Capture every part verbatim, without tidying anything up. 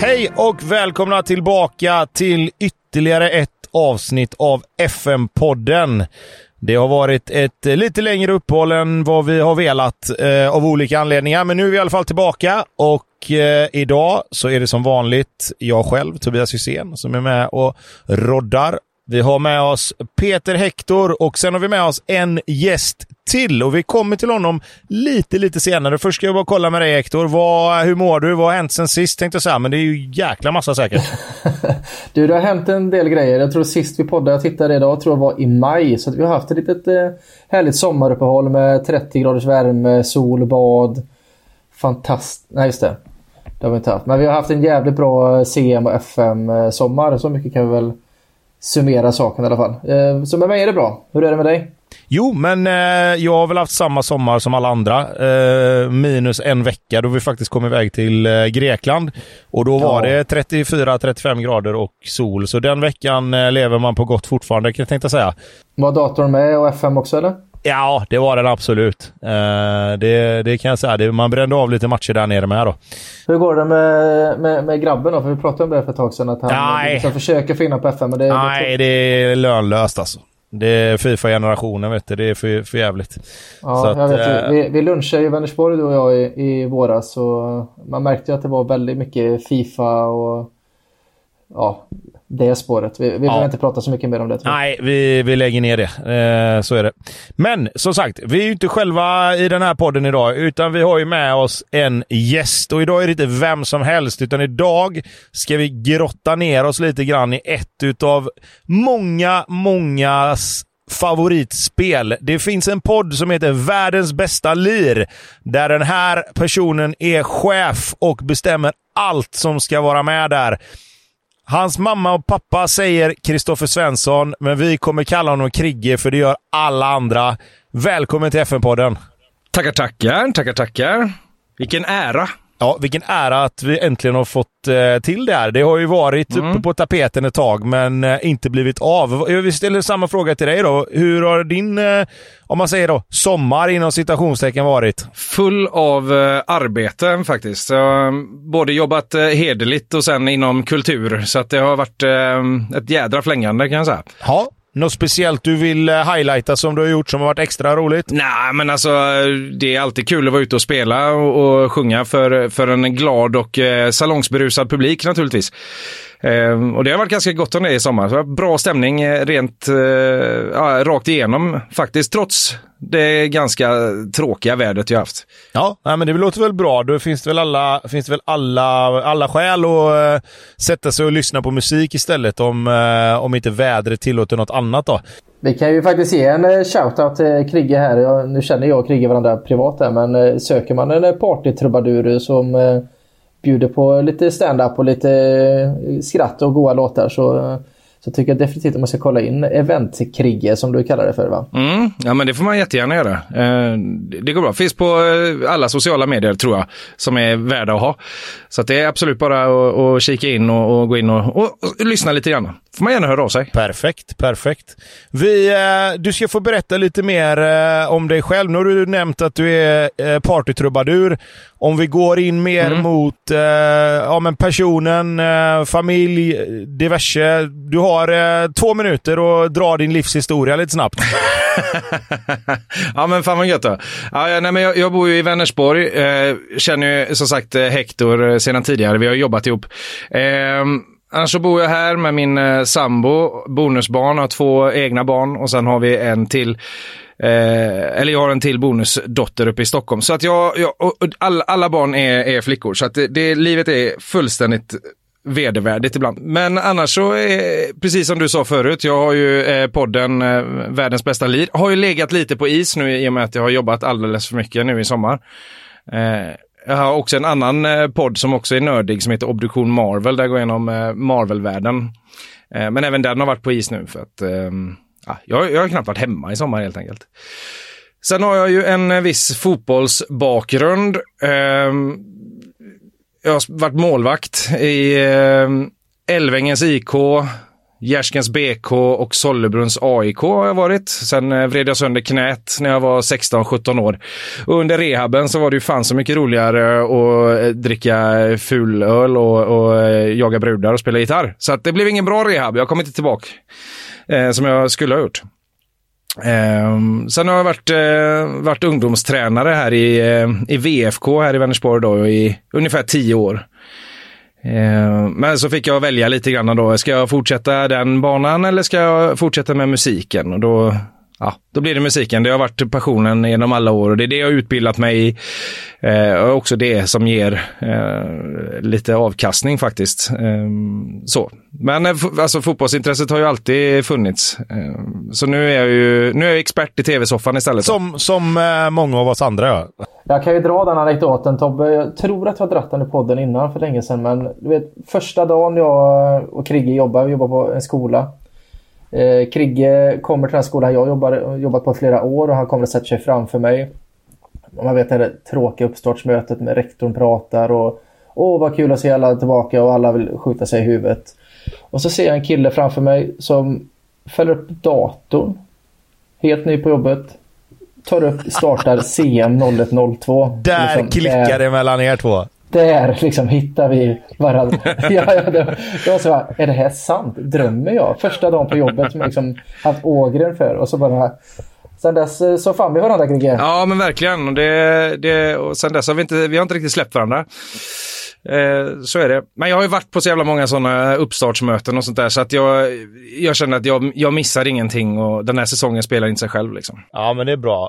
Hej och välkomna tillbaka till ytterligare ett avsnitt av F M-podden. Det har varit ett lite längre uppehåll än vad vi har velat eh, av olika anledningar. Men nu är vi i alla fall tillbaka och eh, idag så är det som vanligt jag själv, Tobias Hysén, som är med och roddar. Vi har med oss Peter Hektor och sen har vi med oss en gäst till. Och vi kommer till honom lite, lite senare. Först ska jag bara kolla med dig, Hektor. Vad, hur mår du? Vad har hänt sen sist? Tänkte jag så här, men det är ju jäkla massa säkert. Du, det har hänt en del grejer. Jag tror sist vi poddade, jag tittade idag, tror jag var i maj. Så att vi har haft ett litet eh, härligt sommaruppehåll med trettio graders värme, sol, bad. Fantastiskt. Nej, just det. Det har vi inte haft. Men vi har haft en jävligt bra C M och F M-sommar. Så mycket kan vi väl summera saken i alla fall. Eh, så med mig är det bra. Hur är det med dig? Jo, men eh, jag har väl haft samma sommar som alla andra. Eh, minus en vecka då vi faktiskt kom iväg till eh, Grekland. Och då var ja. det trettiofyra till trettiofem grader och sol. Så den veckan eh, lever man på gott fortfarande, kan jag tänkte säga. Var datorn med och F M också, eller? Ja, det var den absolut. Eh, det, det kan jag säga. Det, man brände av lite matcher där nere med då. Hur går det med, med, med grabben då? För vi pratade om det för ett tag sedan. Att han liksom försöker finna på F M. Men det, Nej, det är lönlöst alltså. Det är FIFA-generationen, vet du. Det är för, för jävligt. Ja, så att, jag vet ju. Vi, vi lunchade i Vänersborg, du och jag, i, i våras. Så man märkte ju att det var väldigt mycket FIFA och ja, det spåret. Vi, vi ja. vill inte prata så mycket mer om det. Nej, vi, vi lägger ner det. Eh, så är det. Men som sagt, vi är ju inte själva i den här podden idag, utan vi har ju med oss en gäst. Och idag är det inte vem som helst, utan idag ska vi grotta ner oss lite grann i ett utav många, många favoritspel. Det finns en podd som heter Världens bästa liv, där den här personen är chef och bestämmer allt som ska vara med där. Hans mamma och pappa säger Kristoffer Svensson, men vi kommer kalla honom Krigge för det gör alla andra. Välkommen till F M-podden. Tackar, tackar, tackar, tackar. Vilken ära. Ja, vilken ära att vi äntligen har fått eh, till det här. Det har ju varit mm. uppe på tapeten ett tag, men eh, inte blivit av. Vi ställer samma fråga till dig då. Hur har din, eh, om man säger då, sommar inom citationstecken varit? Full av eh, arbeten faktiskt. Jag både jobbat eh, hederligt och sen inom kultur. Så att det har varit eh, ett jädra flängande, kan jag säga. Ja. Något speciellt du vill highlighta som du har gjort som har varit extra roligt? Nej, men alltså det är alltid kul att vara ute och spela och, och sjunga för, för en glad och eh, salongsberusad publik naturligtvis. Eh, och det har varit ganska gott om det i sommar. Så bra stämning rent eh, ja, rakt igenom faktiskt, trots det ganska tråkiga vädret jag haft. Ja, men det låter väl bra. Då finns det väl alla, finns det väl alla, alla skäl att äh, sätta sig och lyssna på musik istället om, äh, om inte vädret tillåter något annat då. Vi kan ju faktiskt ge en shoutout till Krigge här. Jag, nu känner jag och Krigge varandra privat här, men äh, söker man en partytrubadur som äh, bjuder på lite stand-up och lite äh, skratt och goa låtar så äh, så tycker jag definitivt att man ska kolla in eventkrig som du kallar det för, va? Mm, ja, men det får man jättegärna göra. Eh, det går bra. Finns på alla sociala medier, tror jag, som är värda att ha. Så att det är absolut bara att, att kika in och, och gå in och, och, och lyssna lite grann. Får man gärna höra av sig. Perfekt, perfekt. Vi, eh, du ska få berätta lite mer eh, om dig själv. Nu har du nämnt att du är eh, partytrubadur. Om vi går in mer mm. mot eh, ja, men personen, eh, familj, diverse. Du har eh, två minuter och drar din livshistoria lite snabbt. Ja, men fan vad gött då. Ja, nej, men jag, jag bor ju i Vänersborg. Eh, känner ju som sagt Hektor sedan tidigare. Vi har jobbat ihop. Eh, Annars så bor jag här med min eh, sambo, bonusbarn, har två egna barn och sen har vi en till, eh, eller jag har en till bonusdotter uppe i Stockholm. Så att jag, jag och, och all, alla barn är, är flickor, så att det, det, livet är fullständigt vedervärdigt ibland. Men annars så, är, precis som du sa förut, jag har ju eh, podden eh, Världens bästa liv, har ju legat lite på is nu i och med att jag har jobbat alldeles för mycket nu i sommar. Eh, Jag har också en annan podd som också är nördig som heter Obduktion Marvel. Där går jag igenom Marvel-världen. Men även den har varit på is nu för att ja, jag har knappt varit hemma i sommar helt enkelt. Sen har jag ju en viss fotbollsbakgrund. Jag har varit målvakt i Älvängens I K, Gerskens B K och Sollebruns A I K har jag varit. Sen vred jag sönder knät när jag var sexton sjutton år. Och under rehaben så var det ju fan så mycket roligare att dricka fulöl och, och jaga brudar och spela gitarr. Så att det blev ingen bra rehab. Jag kom inte tillbaka eh, som jag skulle ha gjort. Eh, sen har jag varit, eh, varit ungdomstränare här i, eh, i V F K här i Vänersborg då, i ungefär tio år. Men så fick jag välja lite grann då. Ska jag fortsätta den banan eller ska jag fortsätta med musiken? Och då, ja, då blir det musiken. Det har varit passionen genom alla år och det är det jag har utbildat mig i. Och också det som ger lite avkastning faktiskt. Så. Men alltså, fotbollsintresset har ju alltid funnits. Så nu är jag ju nu är jag expert i tv-soffan istället. Som, som många av oss andra. Jag kan ju dra den anekdoten, Tobbe. Jag tror att jag har dratt den i podden innan för länge sedan. Men du vet, första dagen jag och Krigge jobbar, vi jobbar på en skola. Eh, Krigge kommer till den skolan jag jobbar, jobbat på flera år och han kommer att sätta sig framför mig. Man vet det tråkiga uppstartsmötet med rektorn pratar och åh vad kul att se alla tillbaka och alla vill skjuta sig i huvudet. Och så ser jag en kille framför mig som fäller upp datorn, helt ny på jobbet. Tar upp, startar C M noll ett noll två. Där liksom, klickar det mellan er två. Där liksom hittar vi varandra. Ja, ja, det, det var så här, är det här sant? Drömmer jag? Första dagen på jobbet som jag liksom haft ågren för. Och så bara, sen dess så fan vi varandra, Grigge. Ja, men verkligen. Och, det, det, och sen dess har vi inte, vi har inte riktigt släppt varandra. Eh, så är det. Men jag har ju varit på så jävla många sådana uppstartsmöten och sånt där, så att jag, jag känner att jag, jag missar ingenting och den här säsongen spelar inte sig själv liksom. Ja, men det är bra.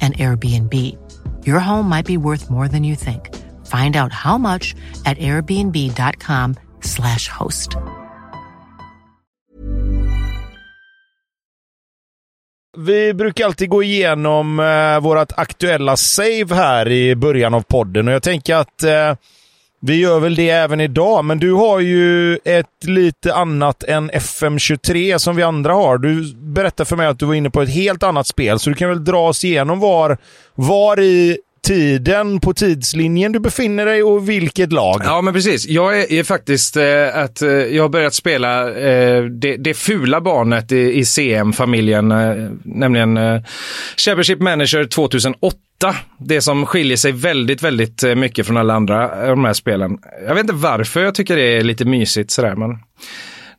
an Airbnb. Your home might be worth more than you think. Find out how much at airbnb.com slash host. Vi brukar alltid gå igenom eh, vårt aktuella save här i början av podden. Och jag tänker att eh, vi gör väl det även idag. Men du har ju ett lite annat än F M tjugotre som vi andra har. Du berättade för mig att du var inne på ett helt annat spel. Så du kan väl dra oss igenom var, var i tiden på tidslinjen du befinner dig och vilket lag. Ja, men precis. Jag är, är faktiskt eh, att eh, jag har börjat spela eh, det, det fula barnet i, i C M-familjen. Eh, nämligen eh, Championship Manager tjugohundraåtta. Det som skiljer sig väldigt, väldigt mycket från alla andra de här spelen. Jag vet inte varför, jag tycker det är lite mysigt sådär, men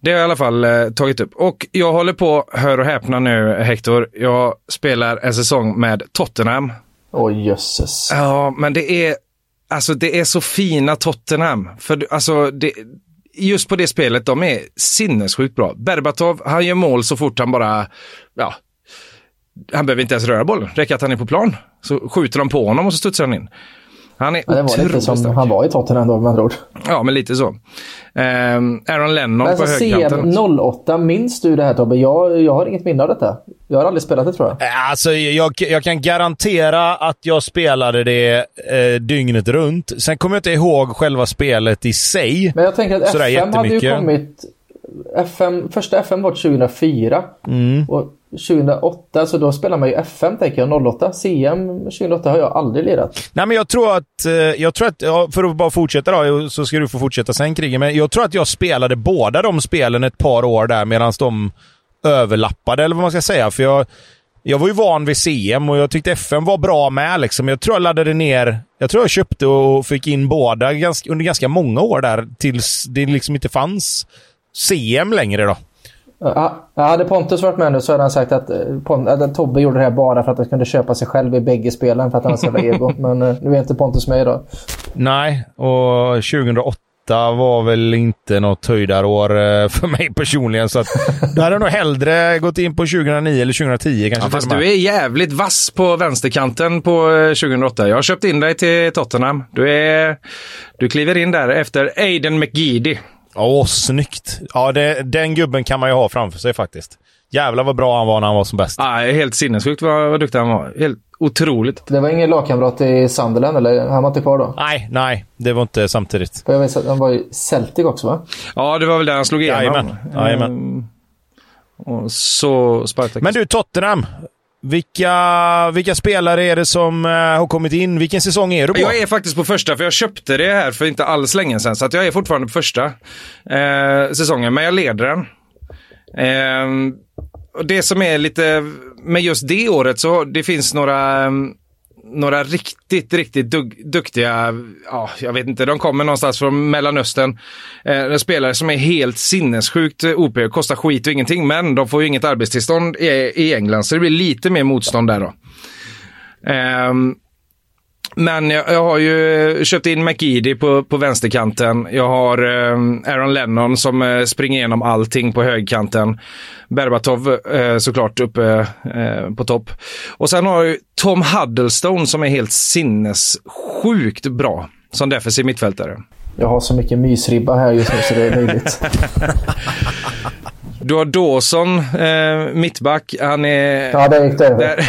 det har jag i alla fall eh, tagit upp. Och jag håller på, hör och häpna nu Hektor, jag spelar en säsong med Tottenham. Åh oh, jösses. Ja, men det är, alltså det är så fina Tottenham. För alltså det, just på det spelet, de är sinnessjukt bra. Berbatov, han gör mål så fort han bara, ja, han behöver inte ens röra bollen. Räcker att han är på plan. Så skjuter de på honom och så studsar han in. Han är, ja, det var lite som stark. Han var i Tottenham då, med andra ord. Ja, men lite så. Um, Aaron Lennon men på alltså, högkanten. C M noll åtta, minns du det här Tobbe? Jag, jag har inget minne av detta. Jag har aldrig spelat det, tror jag. Alltså, jag, jag kan garantera att jag spelade det eh, dygnet runt. Sen kommer jag inte ihåg själva spelet i sig. Men jag tänker att F M hade ju kommit... F M, första F M var tjugohundrafyra. Mm. Och tjugohundraåtta, så då spelar man ju F M, tänker jag, noll åtta. C M tjugohundraåtta har jag aldrig lirat. Nej, men jag tror att, jag tror att för att bara fortsätta då, så ska du få fortsätta sen krigen, men jag tror att jag spelade båda de spelen ett par år där medan de överlappade, eller vad man ska säga, för jag, jag var ju van vid C M och jag tyckte F M var bra med liksom. Jag tror jag laddade ner, jag tror jag köpte och fick in båda ganska, under ganska många år där, tills det liksom inte fanns C M längre då. Ja, hade Pontus varit med nu så hade han sagt att, Pont- att Tobbe gjorde det här bara för att han kunde köpa sig själv i bägge spelen för att han hade sådana ego. Men nu är inte Pontus med idag. Nej, och tjugohundraåtta var väl inte något höjdarår för mig personligen, så att då hade jag nog hellre gått in på tjugohundranio eller tjugohundratio kanske. Ja, fast du är jävligt vass på vänsterkanten på tjugohundraåtta. Jag har köpt in dig till Tottenham. Du, är, du kliver in där efter Aiden McGeady. Åh, oh, snyggt. Ja, det, den gubben kan man ju ha framför sig faktiskt. Jävlar vad bra han var när han var som bäst. Ah, helt sinnessjukt vad, vad duktig han var. Helt otroligt. Det var ingen lagkamrat i Sunderland, eller? Han var inte kvar då? Nej, nej. Det var inte samtidigt. Jag vet, han var ju Celtic också, va? Ja, det var väl där han slog igenom. Jajamän. Jajamän. Mm. Och så Spartak. Men du, Tottenham. Vilka, vilka spelare är det som uh, har kommit in? Vilken säsong är du på? Jag är faktiskt på första, för jag köpte det här för inte alls länge sedan. Så att jag är fortfarande på första uh, säsongen, men jag leder den. Uh, det som är lite med just det året, så det finns några... Um, några riktigt, riktigt dug- duktiga, ja, jag vet inte, de kommer någonstans från Mellanöstern, eh, spelare som är helt sinnessjukt O P, kostar skit och ingenting, men de får ju inget arbetstillstånd i, i England, så det blir lite mer motstånd där då. Eh, men jag, jag har ju köpt in McGeady på, på vänsterkanten, jag har eh, Aaron Lennon som eh, springer igenom allting på högkanten, Berbatov eh, såklart uppe eh, på topp, och sen har jag Tom Huddlestone som är helt sinnessjukt bra som defensiv mittfältare. Jag har så mycket mysribba här just nu så det är möjligt. Du har Dawson, eh, mittback. Han är... Ja, det gick det.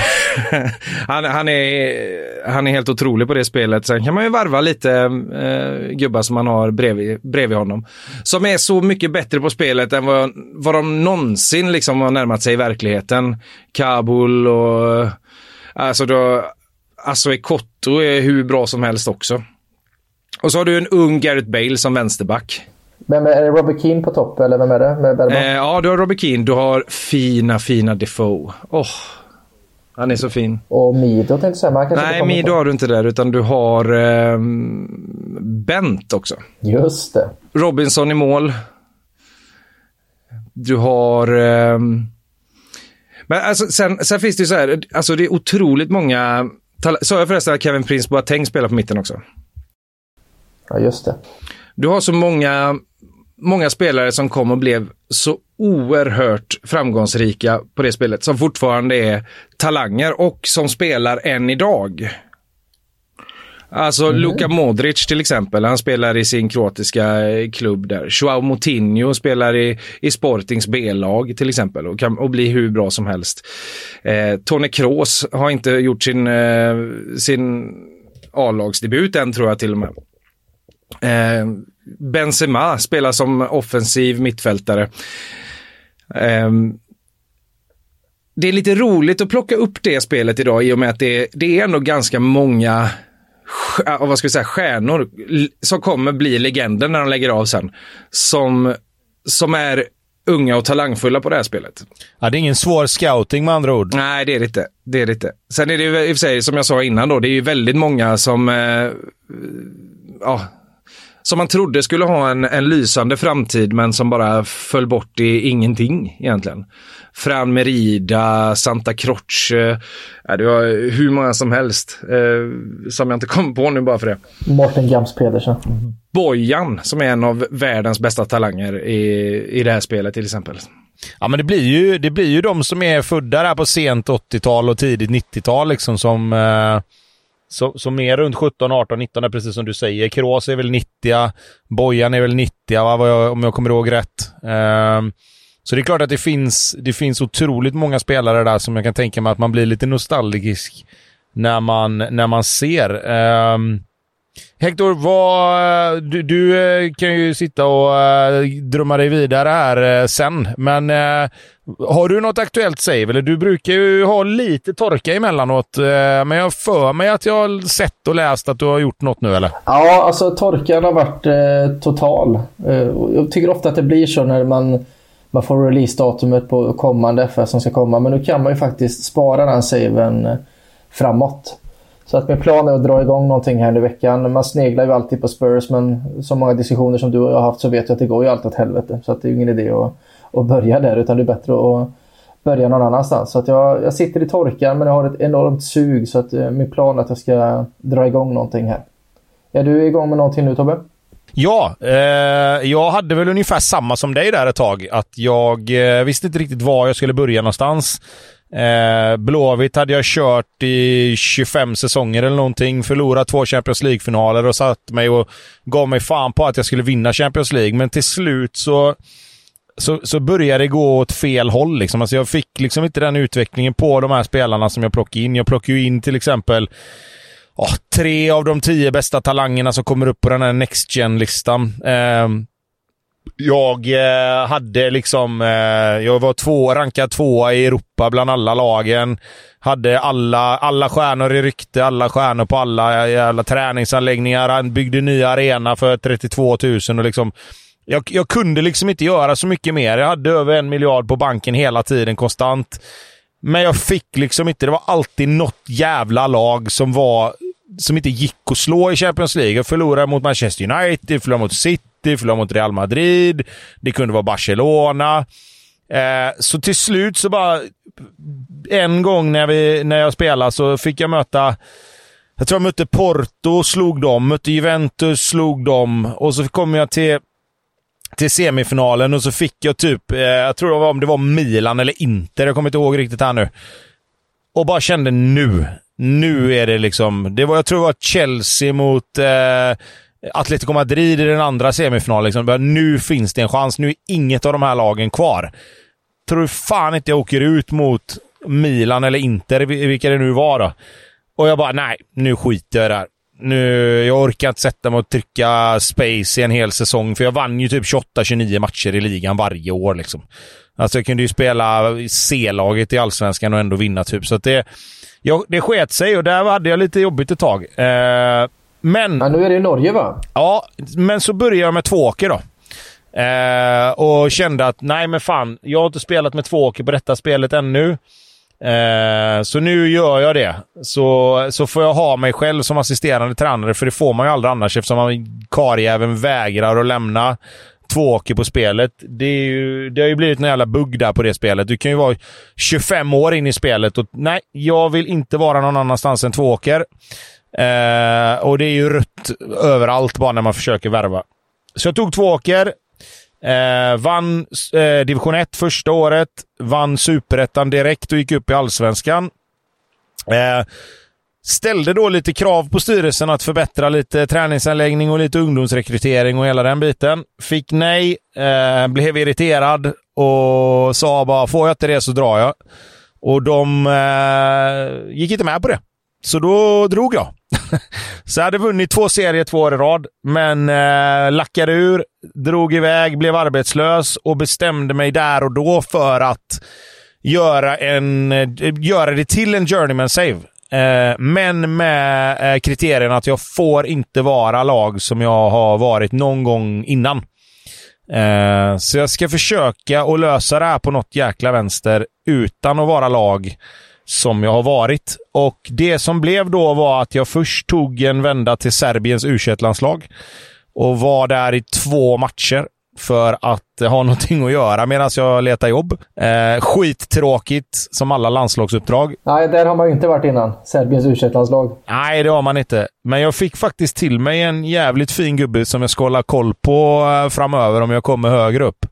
han, han, är, han är helt otrolig på det spelet. Sen kan man ju varva lite eh, gubbar som man har bredvid, bredvid honom. Som är så mycket bättre på spelet än vad, vad de någonsin liksom har närmat sig i verkligheten. Kabul och... Alltså, då, alltså Ekotto är hur bra som helst också. Och så har du en ung Gareth Bale som vänsterback. Vem är, är det Robert Keane på topp eller vem är det? Med eh, ja, du har Robert Keane. Du har fina, fina Defoe. Åh, oh, han är så fin. Och Mido tänkte jag säga. Man kanske Nej, Mido på. Har du inte där, utan du har eh, Bent också. Just det. Robinson i mål. Du har... Eh, men alltså, sen, sen finns det ju så här... Alltså det är otroligt många... Så jag förresten att Kevin Prince Boateng spelar på mitten också. Ja, just det. Du har så många, många spelare som kom och blev så oerhört framgångsrika på det spelet. Som fortfarande är talanger och som spelar än idag. Alltså mm. Luka Modric till exempel. Han spelar i sin kroatiska klubb där. Joao Moutinho spelar i, i Sportings B-lag till exempel. Och kan och bli hur bra som helst. Eh, Toni Kroos har inte gjort sin, eh, sin A-lagsdebut än, tror jag till och med. Eh, Benzema spelar som offensiv mittfältare. Eh, det är lite roligt att plocka upp det spelet idag i och med att det, det är ändå ganska många vad ska vi säga, stjärnor som kommer bli legender när de lägger av sen, som, som är unga och talangfulla på det här spelet. Ja, det är ingen svår scouting med andra ord. Nej, det är det inte. Det är det inte. Sen är det ju i och för sig, som jag sa innan då, det är ju väldigt många som eh, ja, som man trodde skulle ha en, en lysande framtid men som bara föll bort i ingenting egentligen. Fran Merida, Santa Croce, ja, det var hur många som helst eh, som jag inte kom på nu bara för det. Martin Gams Pedersen. Bojan, som är en av världens bästa talanger i, i det här spelet till exempel. Ja, men det blir ju, det blir ju de som är födda där på sent åttiotal och tidigt nittiotal liksom som... Eh... Så, så mer runt sjutton, arton, nitton är precis som du säger. Kroos är väl nittio, Bojan är väl nittio, va? Vad jag, om jag kommer ihåg rätt. Um, så det är klart att det finns, det finns otroligt många spelare där som jag kan tänka mig att man blir lite nostalgisk när man, när man ser. Um, Hektor, vad, du, du kan ju sitta och uh, drömma dig vidare här uh, sen. Men uh, har du något aktuellt save? Eller du brukar ju ha lite torka emellanåt. Uh, men jag för mig att jag har sett och läst att du har gjort något nu, eller? Ja, alltså torkan har varit uh, total. Uh, jag tycker ofta att det blir så när man, man får release-datumet på kommande F S som ska komma. Men nu kan man ju faktiskt spara den saven uh, framåt. Så att min plan är att dra igång någonting här i veckan. Man sneglar ju alltid på Spurs, men så många diskussioner som du och jag har haft så vet jag att det går ju alltid åt helvete. Så att det är ju ingen idé att, att börja där, utan det är bättre att börja någon annanstans. Så att jag, jag sitter i torkan, men jag har ett enormt sug, så att min plan är att jag ska dra igång någonting här. Är du igång med någonting nu, Tobbe? Ja, eh, jag hade väl ungefär samma som dig där ett tag. Att jag eh, visste inte riktigt var jag skulle börja någonstans. Eh, Blåvitt hade jag kört i tjugofem säsonger eller någonting, förlorat två Champions League-finaler och satt mig och gav mig fan på att jag skulle vinna Champions League, men till slut så så, så började det gå åt fel håll liksom. Alltså jag fick liksom inte den utvecklingen på de här spelarna som jag plockade in. Jag plockade ju in till exempel oh, tre av de tio bästa talangerna som kommer upp på den här Next Gen-listan. eh, Jag eh, hade liksom, eh, jag var två, rankad tvåa i Europa bland alla lagen. Hade alla, alla stjärnor i rykte, alla stjärnor på alla jävla träningsanläggningar. Han byggde nya arena för trettiotvåtusen och liksom, jag, jag kunde liksom inte göra så mycket mer. Jag hade över en miljard på banken hela tiden, konstant. Men jag fick liksom inte, det var alltid något jävla lag som var, som inte gick att slå i Champions League. Jag förlorade mot Manchester United, förlorade mot City. Det förlorade mot Real Madrid. Det kunde vara Barcelona. Eh, så till slut så bara... En gång när, vi, när jag spelade så fick jag möta... Jag tror jag mötte Porto, slog dem. Mötte Juventus, slog dem. Och så kom jag till, till semifinalen och så fick jag typ... Eh, jag tror det var, om det var Milan eller Inter. Jag kommer inte ihåg riktigt här nu. Och bara kände nu. Nu är det liksom... Det var, jag tror det var Chelsea mot... Eh, Atletico Madrid i den andra semifinalen liksom. Nu finns det en chans, nu är inget av de här lagen kvar. tror fan inte jag åker ut mot Milan eller Inter, vilka det nu var då. Och jag bara, nej, nu skiter jag där. Nu, jag orkar inte sätta mig och trycka space i en hel säsong. För jag vann ju typ tjugoåtta tjugonio matcher i ligan varje år liksom. Alltså jag kunde ju spela C-laget i Allsvenskan och ändå vinna typ. Så att det, jag, det sket sig och där hade jag lite jobbigt ett tag. Eh, men... Ja, nu är det i Norge va? Ja, men så började jag med Tvååker då. Eh, och kände att, nej men fan, jag har inte spelat med Tvååker på detta spelet ännu. Eh, så nu gör jag det. Så, så får jag ha mig själv som assisterande tränare, för det får man ju aldrig annars eftersom man karjäveln vägrar att lämna Tvååker på spelet. Det, är ju, det har ju blivit en jävla bugg där på det spelet. Du kan ju vara tjugofem år in i spelet och nej, jag vill inte vara någon annanstans än Tvååker. Eh, och det är ju rött överallt bara när man försöker värva. Så jag tog Tvååker. Eh, vann eh, division ett första året, vann superettan direkt och gick upp i Allsvenskan. Eh, ställde då lite krav på styrelsen att förbättra lite träningsanläggning och lite ungdomsrekrytering och hela den biten. Fick nej, eh, blev irriterad och sa bara, får jag inte det så drar jag. Och de eh, gick inte med på det. Så då drog jag. Så jag hade vunnit två serier två år i rad. Men eh, lackade ur, drog iväg, blev arbetslös och bestämde mig där och då för att göra, en, eh, göra det till en journeyman save. Eh, men med eh, kriterierna att jag får inte vara lag som jag har varit någon gång innan. Eh, så jag ska försöka att lösa det här på något jäkla vänster utan att vara lag som jag har varit. Och det som blev då var att jag först tog en vända till Serbiens U tjugoett-landslag och var där i två matcher för att ha någonting att göra medan jag letar jobb. Eh, skittråkigt som alla landslagsuppdrag. Nej, där har man ju inte varit innan. Serbiens U tjugoett-landslag. Nej, det har man inte. Men jag fick faktiskt till mig en jävligt fin gubbe som jag ska hålla koll på framöver om jag kommer högre upp.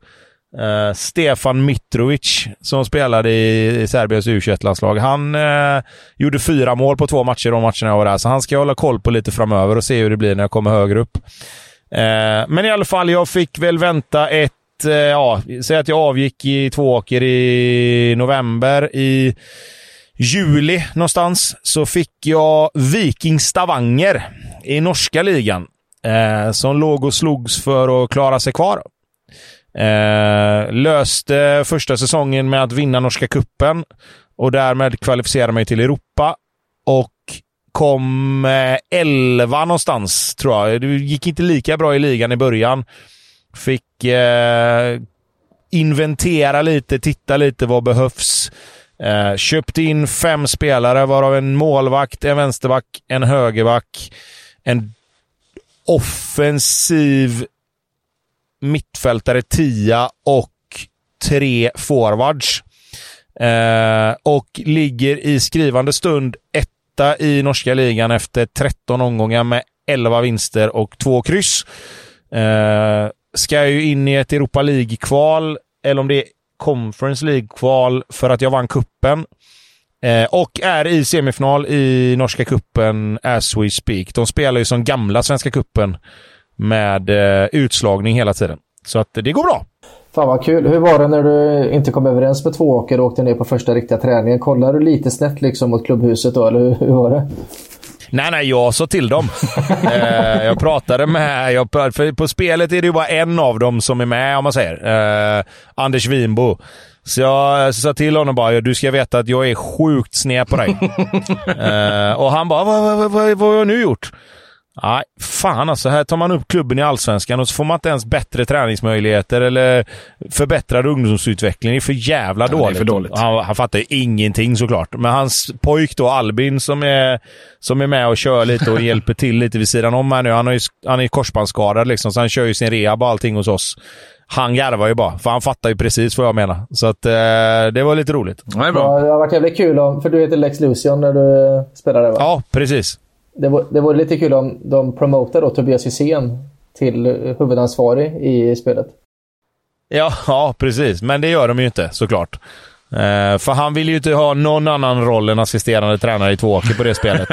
Uh, Stefan Mitrovic som spelade i, i Serbiens U tjugoett-landslag. Han uh, gjorde fyra mål på två matcher de matcherna jag var där, så han ska jag hålla koll på lite framöver och se hur det blir när jag kommer högre upp. Uh, men i alla fall, jag fick väl vänta ett uh, ja, säg att jag avgick i Tvååker i november, i juli någonstans så fick jag Viking Stavanger i norska ligan uh, som låg och slogs för att klara sig kvar. Eh, löste första säsongen med att vinna norska kuppen och därmed kvalificera mig till Europa och kom eh, elva någonstans tror jag. Det gick inte lika bra i ligan i början. Fick eh, inventera lite, titta lite vad behövs. Eh, köpte in fem spelare varav en målvakt, en vänsterback, en högerback, en offensiv mittfältare, tia och tre forwards. Eh, och ligger i skrivande stund etta i norska ligan efter tretton omgångar med elva vinster och två kryss. Eh, ska ju in i ett Europa League-kval, eller om det är Conference League-kval för att jag vann kuppen. Eh, och är i semifinal i norska kuppen as we speak. De spelar ju som gamla svenska kuppen med eh, utslagning hela tiden. Så att det går bra. Fan vad kul. Hur var det när du inte kom överens med Tvååker och åkte ner på första riktiga träningen? Kollade du lite snett liksom mot klubbhuset då? Eller hur, hur var det? Nej, nej, jag sa till dem. eh, jag pratade med... Jag, för på spelet är det ju bara en av dem som är med, om man säger. Eh, Anders Winbo. Så jag sa till honom bara, du ska veta att jag är sjukt sned på dig. eh, och han bara, vad, vad, vad, vad har jag nu gjort? Nej, fan alltså, här tar man upp klubben i Allsvenskan och så får man inte ens bättre träningsmöjligheter eller förbättrad ungdomsutveckling. Det är för jävla dåligt. Ja, det är för dåligt. Han, han fattar ju ingenting såklart. Men hans pojk då, Albin, som är, som är med och kör lite och hjälper till lite vid sidan om här nu. Han, har ju, han är ju korsbandsskadad liksom, så han kör ju sin rehab och allting hos oss. Han garvar ju bara, för han fattar ju precis vad jag menar. Så att eh, det var lite roligt. Ja, det, bra. Ja, det har varit jävligt kul, om, för du heter Lex Lucian när du spelade, va? Ja, precis. Det var, det var lite kul om de promotade då Tobias Hysén till huvudansvarig i spelet. Ja, ja, precis. Men det gör de ju inte, såklart. Eh, för han vill ju inte ha någon annan roll än assisterande tränare i Tvååker på det spelet.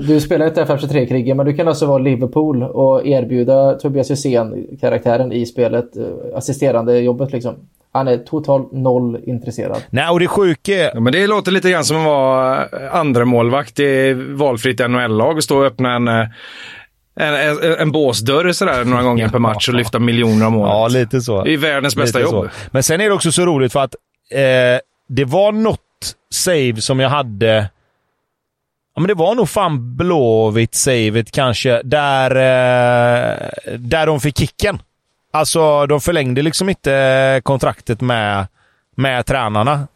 Du spelar inte F M tjugotre-kriget, men du kan alltså vara Liverpool och erbjuda Tobias Hysén-karaktären i spelet assisterande jobbet liksom. Han är totalt noll intresserad. Nej, och det sjuke... Ja, men det låter lite grann som att vara andra målvakt i valfritt N H L-lag och stå och öppna en, en, en, en båsdörr sådär några gånger per match och lyfta miljoner om året. Ja, lite så. Det är världens bästa lite jobb. Så. Men sen är det också så roligt för att eh, det var något save som jag hade... Ja, men det var nog fan Blåvitt-savet kanske, där, eh, där de fick kicken. Alltså, de förlängde liksom inte kontraktet med, med tränarna.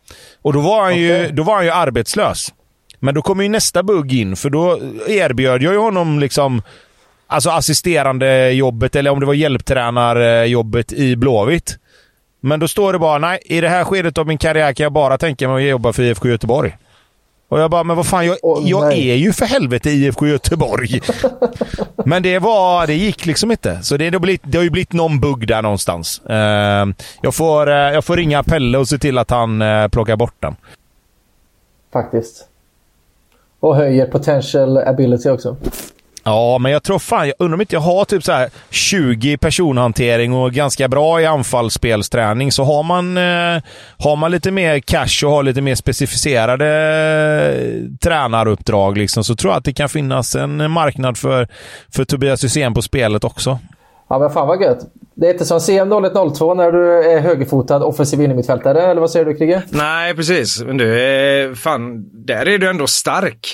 Och då var han ju, då var han ju arbetslös. Men då kom ju nästa bugg in, för då erbjöd jag ju honom liksom, alltså assisterande jobbet eller om det var hjälptränarjobbet i Blåvitt. Men då står det bara, nej, i det här skedet av min karriär kan jag bara tänka mig att jobba för I F K Göteborg. Och jag bara, men vad fan, jag, oh, jag är ju för helvete I F K Göteborg. Men det var, det gick liksom inte. Så det, det, har, blivit, det har ju blivit någon bugg där någonstans. Uh, jag, får, uh, jag får ringa Pelle och se till att han uh, plockar bort den. Faktiskt. Och höjer potential ability också. Ja, men jag tror fan, jag undrar om inte jag har typ så här tjugo personhantering och ganska bra i anfallsspelsträning, så har man, eh, har man lite mer cash och har lite mer specificerade eh, tränaruppdrag liksom, så tror jag att det kan finnas en marknad för, för Tobias Hysén på spelet också. Ja, men fan vad gött. Det är inte som C M noll ett noll två när du är högerfotad offensiv innermittfältare, eller vad säger du, Krigge? Nej, precis. Men du, eh, fan, där är du ändå stark.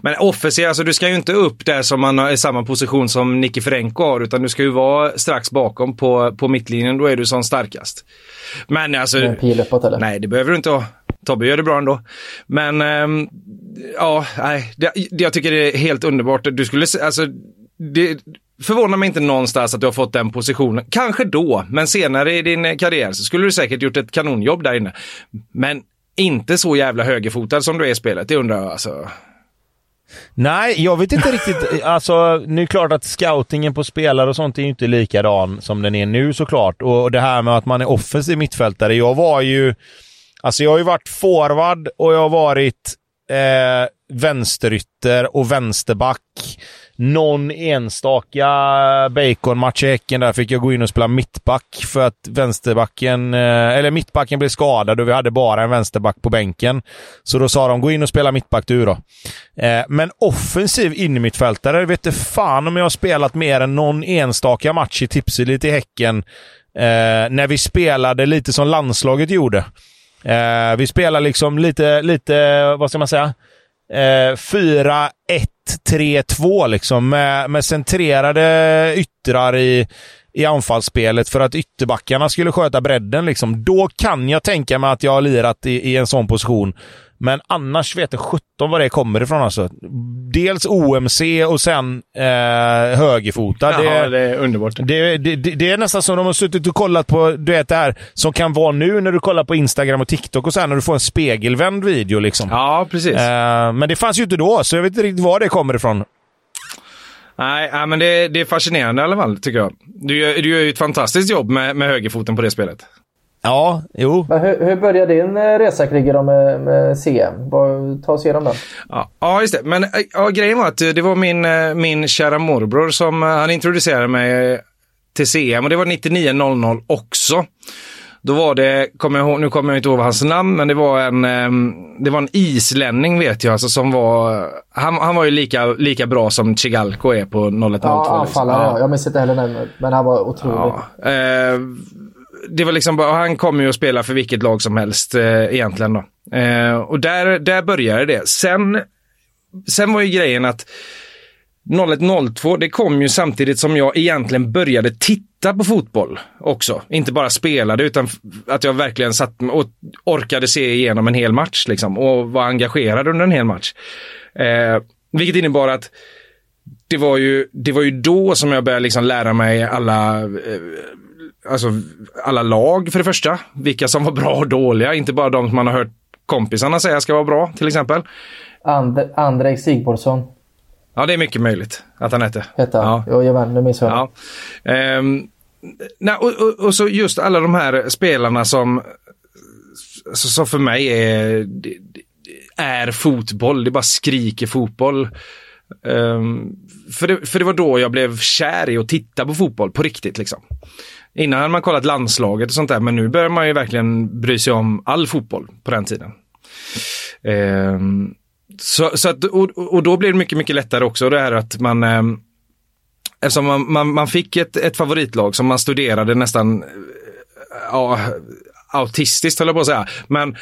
Men offensiv, alltså du ska ju inte upp där som man är i samma position som Nicky Ferenko har, utan du ska ju vara strax bakom på, på mittlinjen, då är du som starkast. Men alltså... En pil uppåt, eller? Nej, det behöver du inte ha. Tobbe gör det bra ändå. Men, eh, ja, nej. Det, jag tycker det är helt underbart. Du skulle, alltså... Det, förvånar mig inte någonstans att du har fått den positionen. Kanske då, men senare i din karriär så skulle du säkert gjort ett kanonjobb där inne. Men inte så jävla högerfotad som du är i spelet, det undrar jag alltså. Nej, jag vet inte riktigt. Alltså, nu är det klart att scoutingen på spelare och sånt är ju inte likadan som den är nu såklart. Och det här med att man är offensiv mittfältare. Jag var ju... Alltså jag har ju varit forward och jag har varit eh, vänsterytter och vänsterback. Någon enstaka baconmatch i Häcken där fick jag gå in och spela mittback för att vänsterbacken eller mittbacken blev skadad och vi hade bara en vänsterback på bänken. Så då sa de, gå in och spela mittback du då. Men offensiv innermittfältare, vet du fan om jag har spelat mer än någon enstaka match i Tipselit i Häcken när vi spelade lite som landslaget gjorde. Vi spelade liksom lite, lite vad ska man säga, fyra ett tre två liksom med, med centrerade yttrar i, i anfallsspelet för att ytterbackarna skulle sköta bredden liksom. Då kan jag tänka mig att jag har lirat i, i en sån position, men annars vet jag sjutton var det kommer ifrån alltså. Dels O M C och sen eh, högerfota. Jaha, det, det är underbart. Det, det, det, det är nästan som de har suttit och kollat på, du vet det här som kan vara nu när du kollar på Instagram och TikTok och så här, när du får en spegelvänd video liksom. Ja, precis. Eh, men det fanns ju inte då, så jag vet inte riktigt var det kommer ifrån. Nej, men det, det är fascinerande i alla fall, tycker jag. Du gör, du gör ju ett fantastiskt jobb med, med högerfoten på det spelet. Ja, jo. Men hur, hur började din resa, Krigge, med, med C M? Bara, ta oss igenom den. Ja, ja, just det. Men ja, grejen var att det var min, min kära morbror som han introducerade mig till C M. Och det var nittionio noll noll också. Då var det, kommer jag ihåg, nu kommer jag inte ihåg hans namn, men det var en, det var en islänning vet jag, alltså, som var, han, han var ju lika, lika bra som Tchigalko är på noll ett noll två. Ja, anfallare. Ja. Jag minns inte heller nämligen, men han var otrolig. Ja, eh, det var liksom bara, han kommer ju att spela för vilket lag som helst eh, egentligen då. Eh, och där, där började det. Sen, sen var ju grejen att noll ett noll två, det kom ju samtidigt som jag egentligen började titta på fotboll också. Inte bara spelade, utan att jag verkligen satt och orkade se igenom en hel match liksom, och var engagerad under en hel match. Eh, vilket innebar att det var ju, det var ju då som jag började liksom lära mig alla... Eh, alltså alla lag för det första, vilka som var bra och dåliga, inte bara de som man har hört kompisarna säga ska vara bra, till exempel And- Andrej Sigborgsson. Ja, det är mycket möjligt att han hette. Hette han? Ja, jag vänner mig så. Ja. Ehm, nej, och, och, och så just alla de här spelarna som som för mig är, är fotboll, det bara skriker fotboll. Um, för, det, för det var då jag blev kär i att titta på fotboll på riktigt liksom. Innan hade man kollat landslaget och sånt där, men nu börjar man ju verkligen bry sig om all fotboll på den tiden. Um, så, så att, och, och då blev det mycket, mycket lättare också det här att man um, eftersom man, man, man fick ett, ett favoritlag som man studerade nästan ja, autistiskt höll jag på att säga, men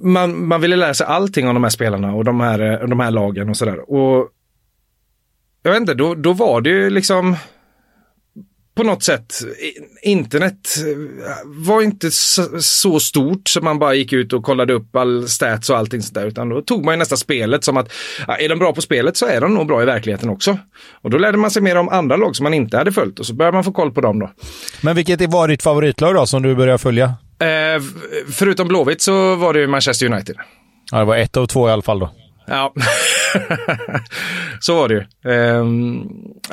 Man, man ville lära sig allting om de här spelarna och de här, de här lagen och sådär. Och jag vet inte, då, då var det ju liksom på något sätt, internet var inte så, så stort så man bara gick ut och kollade upp all stats och allting sådär, utan då tog man ju nästa spelet som att ja, är de bra på spelet så är de nog bra i verkligheten också. Och då lärde man sig mer om andra lag som man inte hade följt och så började man få koll på dem då. Men vilket var ditt favoritlag då som du började följa? Eh, förutom Blåvitt så var det ju Manchester United. Ja, det var ett av två i alla fall då. Ja, så var det ju. Eh,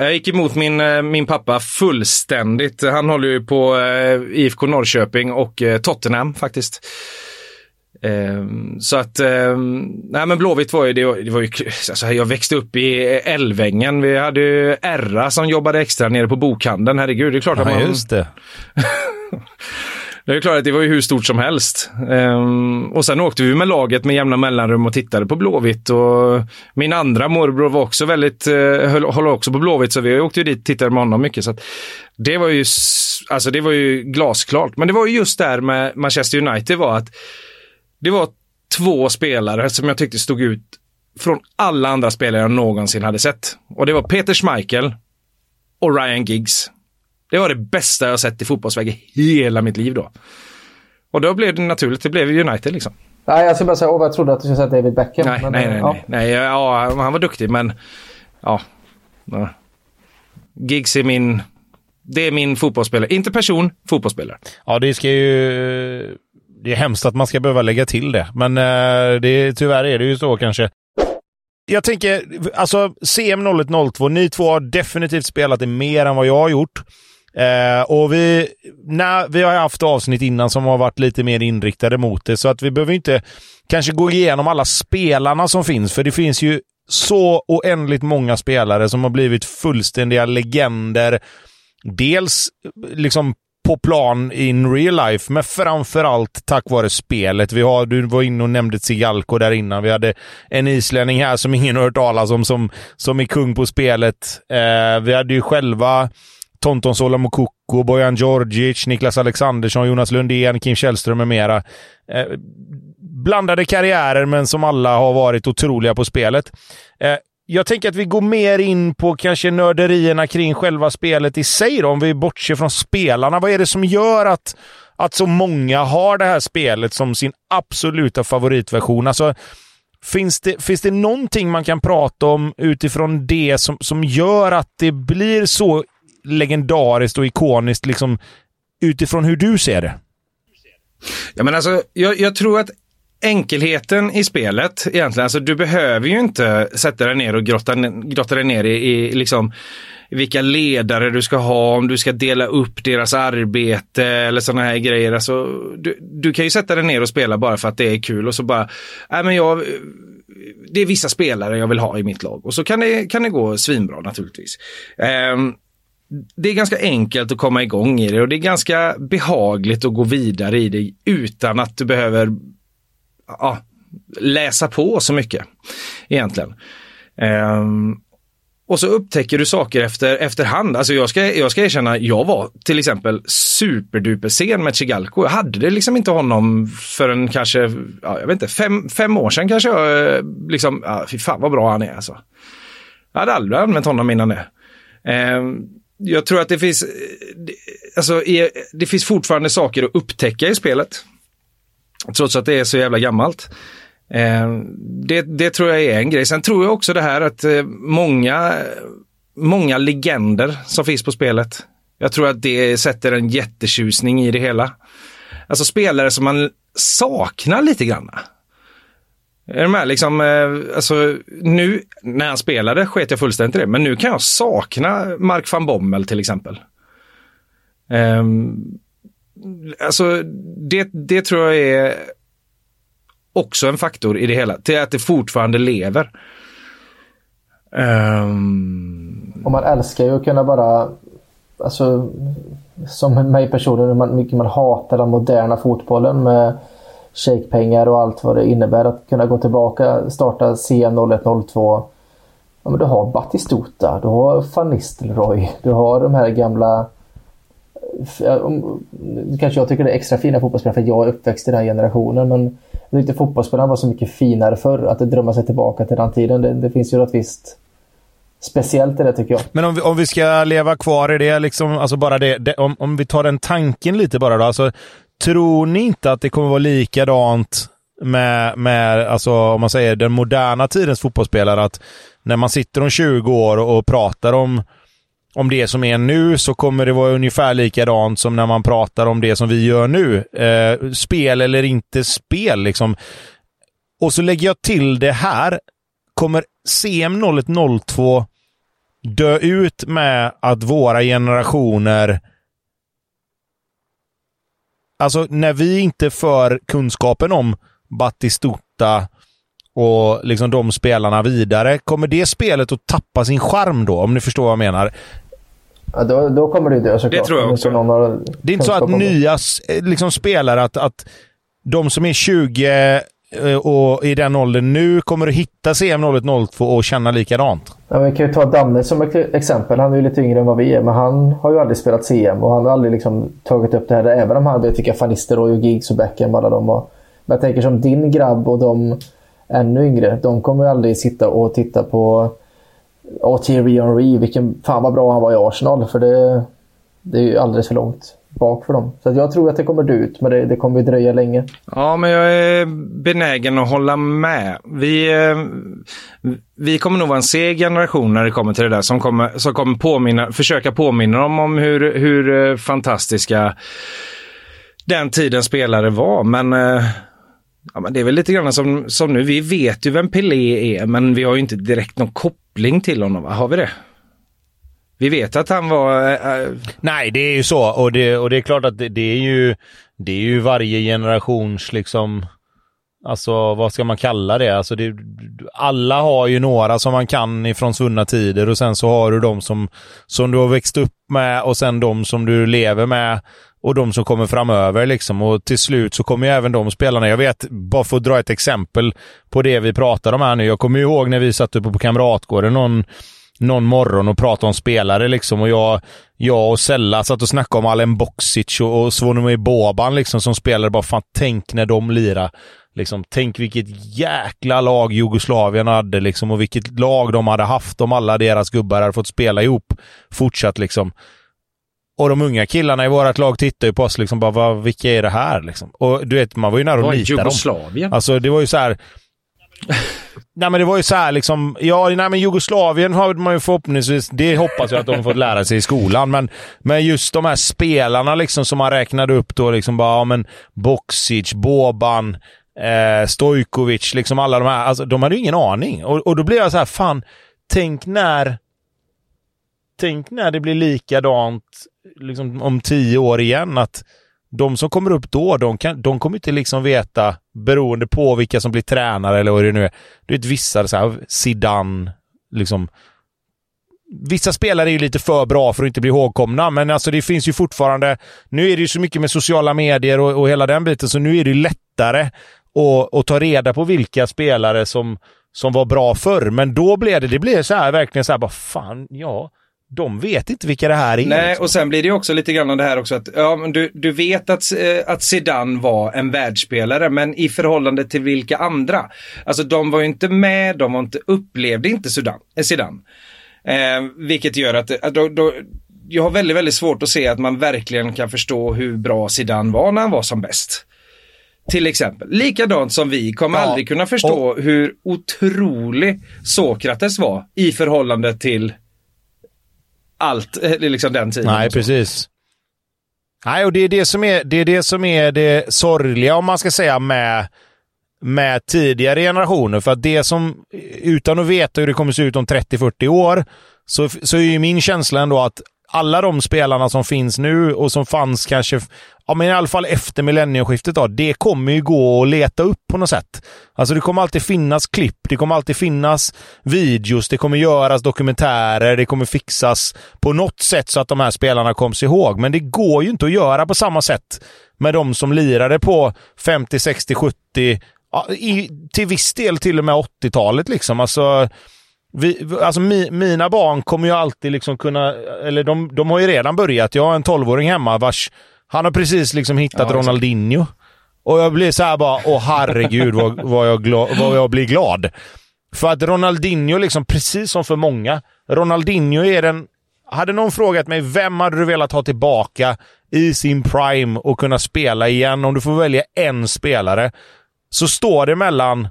jag gick emot min, min pappa fullständigt. Han håller ju på eh, I F K Norrköping och eh, Tottenham faktiskt. Eh, så att, eh, nej men Blåvitt var ju, det var, det var ju alltså, jag växte upp i Älvängen. Vi hade ju Erra som jobbade extra nere på bokhandeln. Herregud, det är klart ja, att man... just det. Det är klart att det var ju hur stort som helst. Um, och sen åkte vi med laget med jämna mellanrum och tittade på Blåvitt. Och min andra morbror var också väldigt, uh, höll, höll också på Blåvitt, så vi åkte ju dit och tittade med honom mycket. Så att det var ju, alltså det var ju glasklart. Men det var ju just där med Manchester United var att det var två spelare som jag tyckte stod ut från alla andra spelare jag någonsin hade sett. Och det var Peter Schmeichel och Ryan Giggs. Det var det bästa jag sett i fotbollsväg hela mitt liv då. Och då blev det naturligt, det blev United liksom. Nej, jag skulle bara säga, åh, jag trodde att du skulle säga David Beckham. Nej, men, nej, nej, ja. nej. nej ja, han var duktig, men ja. ja. Giggs är min, det är min fotbollsspelare. Inte person, fotbollsspelare. Ja, det ska ju, det är hemskt att man ska behöva lägga till det. Men det, tyvärr är det ju så kanske. Jag tänker, alltså C M noll ett noll två, ni två har definitivt spelat det mer än vad jag har gjort. Uh, och vi, nej, vi har haft avsnitt innan som har varit lite mer inriktade mot det, så att vi behöver inte kanske gå igenom alla spelarna som finns, för det finns ju så oändligt många spelare som har blivit fullständiga legender, dels liksom på plan in real life, men framförallt tack vare spelet. Vi har, du var inne och nämnde Tchigalko där innan. Vi hade en islänning här som ingen har hört talas om, som, som är kung på spelet. Uh, vi hade ju själva Tonton Solamokoko, Bojan Djordjic, Niklas Alexandersson, Jonas Lundén, Kim Källström med mera. Eh, blandade karriärer, men som alla har varit otroliga på spelet. Eh, jag tänker att vi går mer in på kanske nörderierna kring själva spelet i sig då, om vi bortser från spelarna. Vad är det som gör att, att så många har det här spelet som sin absoluta favoritversion? Alltså, Finns det, finns det någonting man kan prata om utifrån det som, som gör att det blir så legendariskt och ikoniskt liksom, utifrån hur du ser det? Ja, men alltså, jag, jag tror att enkelheten i spelet egentligen, alltså du behöver ju inte sätta dig ner och grotta, grotta dig ner i, i liksom vilka ledare du ska ha, om du ska dela upp deras arbete eller sådana här grejer. Alltså, du, du kan ju sätta dig ner och spela bara för att det är kul och så bara, nej men jag, det är vissa spelare jag vill ha i mitt lag, och så kan det, kan det gå svinbra naturligtvis. Ehm Det är ganska enkelt att komma igång i det, och det är ganska behagligt att gå vidare i det utan att du behöver ja, läsa på så mycket egentligen. Um, och så upptäcker du saker efter, efterhand. Alltså jag ska, jag ska erkänna, jag var till exempel superduper sen med Tchigalko. Jag hade det liksom inte honom förrän kanske, ja, jag vet inte, fem, fem år sedan kanske jag liksom, ja, fy fan vad bra han är alltså. Jag hade aldrig använt honom innan det. Um, Jag tror att det finns, alltså, det finns fortfarande saker att upptäcka i spelet, trots att det är så jävla gammalt. Det, det tror jag är en grej. Sen tror jag också det här att många, många legender som finns på spelet, jag tror att det sätter en jättetjusning i det hela. Alltså spelare som man saknar lite grann. Är med? Liksom, alltså, nu när han spelade sket jag fullständigt i det, men nu kan jag sakna Mark van Bommel till exempel. Um, alltså det, det tror jag är också en faktor i det hela, till att det fortfarande lever. Um... Och man älskar ju att kunna bara, alltså, som mig personligen, man, mycket man hatar den moderna fotbollen med shakepengar och allt vad det innebär, att kunna gå tillbaka, starta C M noll ett noll två. Ja, men du har Batistuta, du har Van Nistelrooy, du har de här gamla, kanske jag tycker det är extra fina fotbollsspelare för att jag är uppväxt i den här generationen, men jag tyckte fotbollsspelaren var så mycket finare förr, att det drömmer sig tillbaka till den tiden. Det, det finns ju något visst speciellt i det, tycker jag. Men om vi, om vi ska leva kvar i det, liksom, alltså bara det, det, om, om vi tar den tanken lite bara då, alltså, tror ni inte att det kommer vara likadant med, med alltså, om man säger den moderna tidens fotbollsspelare, att när man sitter om tjugo år och, och pratar om om det som är nu, så kommer det vara ungefär likadant som när man pratar om det som vi gör nu. Eh, spel eller inte spel, liksom. Och så lägger jag till det här. Kommer C M noll ett noll två dö ut med att våra generationer... Alltså, när vi inte för kunskapen om Batistuta och liksom de spelarna vidare, kommer det spelet att tappa sin charm då, om ni förstår vad jag menar? Ja, då, då kommer det dö, såklart. Det tror jag också. Någon det är inte så att nya liksom, spelare, att, att de som är tjugo och i den åldern nu kommer att hitta C M noll ett noll två och känna likadant. Ja, vi kan ju ta Danne som exempel. Han är ju lite yngre än vad vi är, men han har ju aldrig spelat C M och han har aldrig liksom tagit upp det här, även om han vet vilka fanister och Giggs och Beckham alla de var. Men jag tänker som din grabb och de ännu yngre, de kommer ju aldrig sitta och titta på Thierry Henry, vilken fan vad bra han var i Arsenal, för det, det är ju alldeles för långt bak för dem. Så jag tror att det kommer dö ut, men det, det kommer ju dröja länge. Ja, men jag är benägen att hålla med. Vi, vi kommer nog vara en seg generation när det kommer till det där, som kommer, som kommer påminna, försöka påminna dem om hur, hur fantastiska den tidens spelare var, men... Ja, men det är väl lite grann som, som nu. Vi vet ju vem Pelé är, men vi har ju inte direkt någon koppling till honom. Har vi det? Vi vet att han var... Äh... Nej, det är ju så. Och det, och det är klart att det, det, är ju, det är ju varje generations... Liksom, alltså, vad ska man kalla det? Alltså, det? Alla har ju några som man kan ifrån svunna tider. Och sen så har du de som, som du har växt upp med, och sen de som du lever med. Och de som kommer framöver liksom. Och till slut så kommer ju även de spelarna. Jag vet, bara för att dra ett exempel på det vi pratar om här nu. Jag kommer ju ihåg när vi satt uppe på Kamratgården någon, någon morgon och pratade om spelare liksom. Och jag, jag och Sella satt och snackade om Alen Boksic och, och Svonomir Boban liksom, som spelare. Bara fan, tänk när de lirar. Liksom, tänk vilket jäkla lag Jugoslavien hade liksom. Och vilket lag de hade haft om alla deras gubbar hade fått spela ihop. Fortsatt liksom. Och de unga killarna i vårt lag tittar ju på oss liksom, bara, vad, vilka är det här liksom? Och du vet, man var ju nära att lita dem. Alltså, det var ju så här... Nej, men det var ju så här liksom, ja, nej, men Jugoslavien har man ju förhoppningsvis, det hoppas jag att de fått lära sig i skolan, men, men just de här spelarna liksom som man räknade upp då liksom, bara, ja, men Boksic, Boban, eh, Stojkovic liksom, alla de här, alltså, de hade ju ingen aning. Och, och då blev jag så här, fan, tänk när tänk när det blir likadant liksom om tio år igen, att de som kommer upp då, de, kan, de kommer inte liksom veta, beroende på vilka som blir tränare eller vad det nu är. Det är ett vissa så här, Zidane liksom. Vissa spelare är ju lite för bra för att inte bli ihågkomna, men alltså det finns ju fortfarande, nu är det ju så mycket med sociala medier och, och hela den biten, så nu är det ju lättare att, att ta reda på vilka spelare som, som var bra förr. Men då blev det, det blev så här verkligen så här, bara fan, ja, de vet inte vilka det här är. Nej, liksom. Och sen blir det också lite grann det här också att, ja, men du, du vet att, att Zidane var en världsspelare, men i förhållande till vilka andra? Alltså, de var ju inte med, de var inte, upplevde inte Zidane. Zidane. Eh, vilket gör att, att då, då, jag har väldigt, väldigt svårt att se att man verkligen kan förstå hur bra Zidane var när han var som bäst. Till exempel. Likadant som vi kommer ja. aldrig kunna förstå och... hur otrolig Sokrates var i förhållande till allt, liksom den tiden. Nej, precis. Nej, och det är det som är det, är det som är det sorgliga, om man ska säga, med, med tidigare generationer. För att det som, utan att veta hur det kommer se ut om trettio till fyrtio år, så, så är ju min känsla ändå att alla de spelarna som finns nu och som fanns kanske, ja, men i alla fall efter millennieskiftet då, det kommer ju gå att leta upp på något sätt. Alltså det kommer alltid finnas klipp, det kommer alltid finnas videos, det kommer göras dokumentärer, det kommer fixas på något sätt så att de här spelarna kommer ihåg. Men det går ju inte att göra på samma sätt med de som lirade på femtio, sextio, sjuttio, ja, i, till viss del till och med åttiotalet liksom. Alltså... Vi, alltså mi, mina barn kommer ju alltid liksom kunna, eller de, de har ju redan börjat. Jag har en tolvåring hemma vars, han har precis liksom hittat, ja, Ronaldinho, och jag blir så här bara, åh herregud vad, vad, jag gla, vad jag blir glad för att Ronaldinho liksom, precis som för många, Ronaldinho är den, hade någon frågat mig vem hade du velat ha tillbaka i sin prime och kunna spela igen om du får välja en spelare, så står det mellan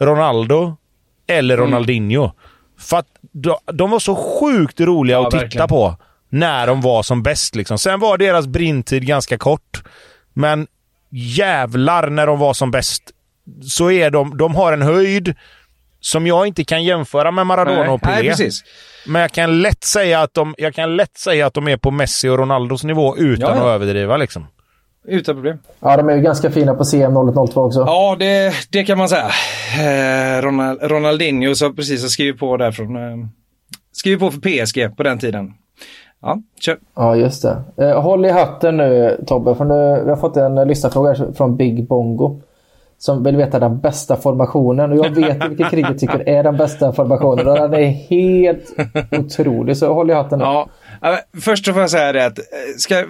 Ronaldo eller Ronaldinho. Mm. För att de var så sjukt roliga, ja, att titta verkligen på när de var som bäst liksom. Sen var deras brintid ganska kort, men jävlar när de var som bäst, så är de, de har en höjd som jag inte kan jämföra med Maradona. Nej. Och Pelé. Nej, precis. Men jag kan lätt säga att de, jag kan lätt säga att de är på Messi och Ronaldos nivå utan, ja, ja, att överdriva liksom. Utan problem. Ja, de är ju ganska fina på C M noll ett noll två också. Ja, det, det kan man säga. Eh, Ronald, Ronaldinho så precis har skrivit på därifrån. Eh, skrivit på för P S G på den tiden. Ja, kör. Ja, just det. Eh, håll i hatten nu, Tobbe. För nu, vi har fått en lyssnarfråga från Big Bongo som vill veta den bästa formationen. Och jag vet vilken kriget tycker är den bästa formationen. Och den är helt otrolig. Så håll i hatten nu. Ja. Först så får jag säga det att, ska,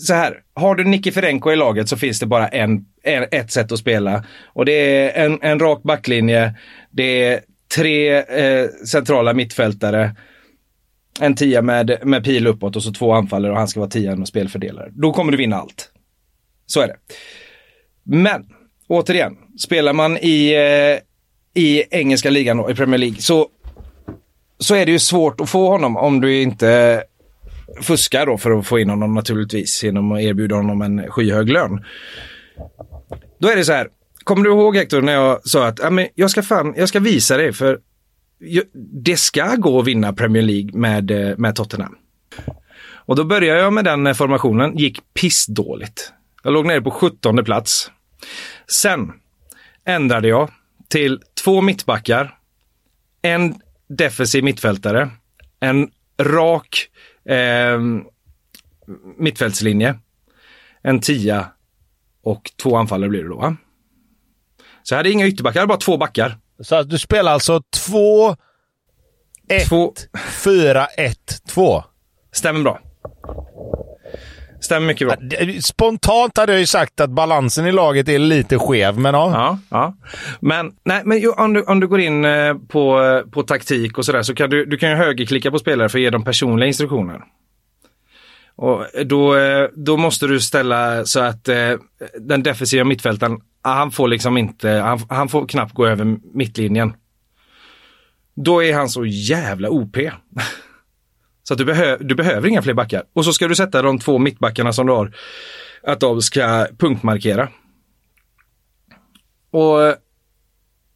så här, har du Nicky Ferenko i laget så finns det bara en, en, ett sätt att spela. Och det är en, en rak backlinje, det är tre eh, centrala mittfältare, en tia med, med pil uppåt och så två anfallare, och han ska vara tian och spelfördelare. Då kommer du vinna allt. Så är det. Men, återigen, spelar man i, eh, i engelska ligan då, i Premier League, så så är det ju svårt att få honom om du inte fuskar då för att få in honom naturligtvis, genom att erbjuda honom en skyhög lön. Då är det så här, kommer du ihåg Hektor när jag sa att ja, men jag, ska fan, jag ska visa dig för jag, det ska gå att vinna Premier League med, med Tottenham. Och då började jag med den formationen, gick pissdåligt. Jag låg nere på sjuttonde plats. Sen ändrade jag till två mittbackar, en defensiv mittfältare, en rak eh, mittfältslinje, en tia och två anfallare blir det då, va? Så jag hade inga ytterbackar, bara två backar. Så du spelar alltså två, ett, två. fyra, ett, två. Stämmer bra. Stämmer mycket bra. Spontant hade jag ju sagt att balansen i laget är lite skev, men ja. Ja, ja. Men, nej, men om, du, om du går in på, på taktik och sådär, så kan du, du kan ju högerklicka på spelare för att ge dem personliga instruktioner. Och då, då måste du ställa så att den defensiva mittfältaren, han får liksom inte, han, han får knappt gå över mittlinjen. Då är han så jävla O P. Så att du, behö- du behöver inga fler backar. Och så ska du sätta de två mittbackarna som du har, att de ska punktmarkera. Och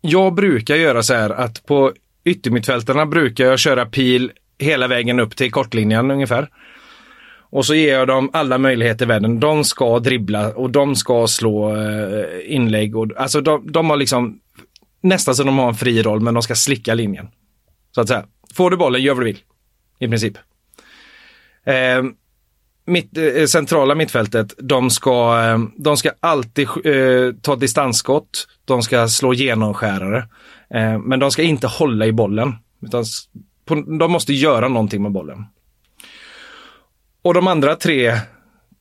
jag brukar göra så här att på yttermittfältarna brukar jag köra pil hela vägen upp till kortlinjen ungefär. Och så ger jag dem alla möjligheter i världen. De ska dribbla och de ska slå inlägg. Och, alltså de, de har liksom nästan som de har en fri roll, men de ska slicka linjen. Så att säga, får du bollen, gör vad du vill. I princip. Eh, mitt, eh, centrala mittfältet, de ska, eh, de ska alltid eh, ta distansskott, de ska slå genomskärare, eh, men de ska inte hålla i bollen, utan på, de måste göra någonting med bollen. Och de andra tre,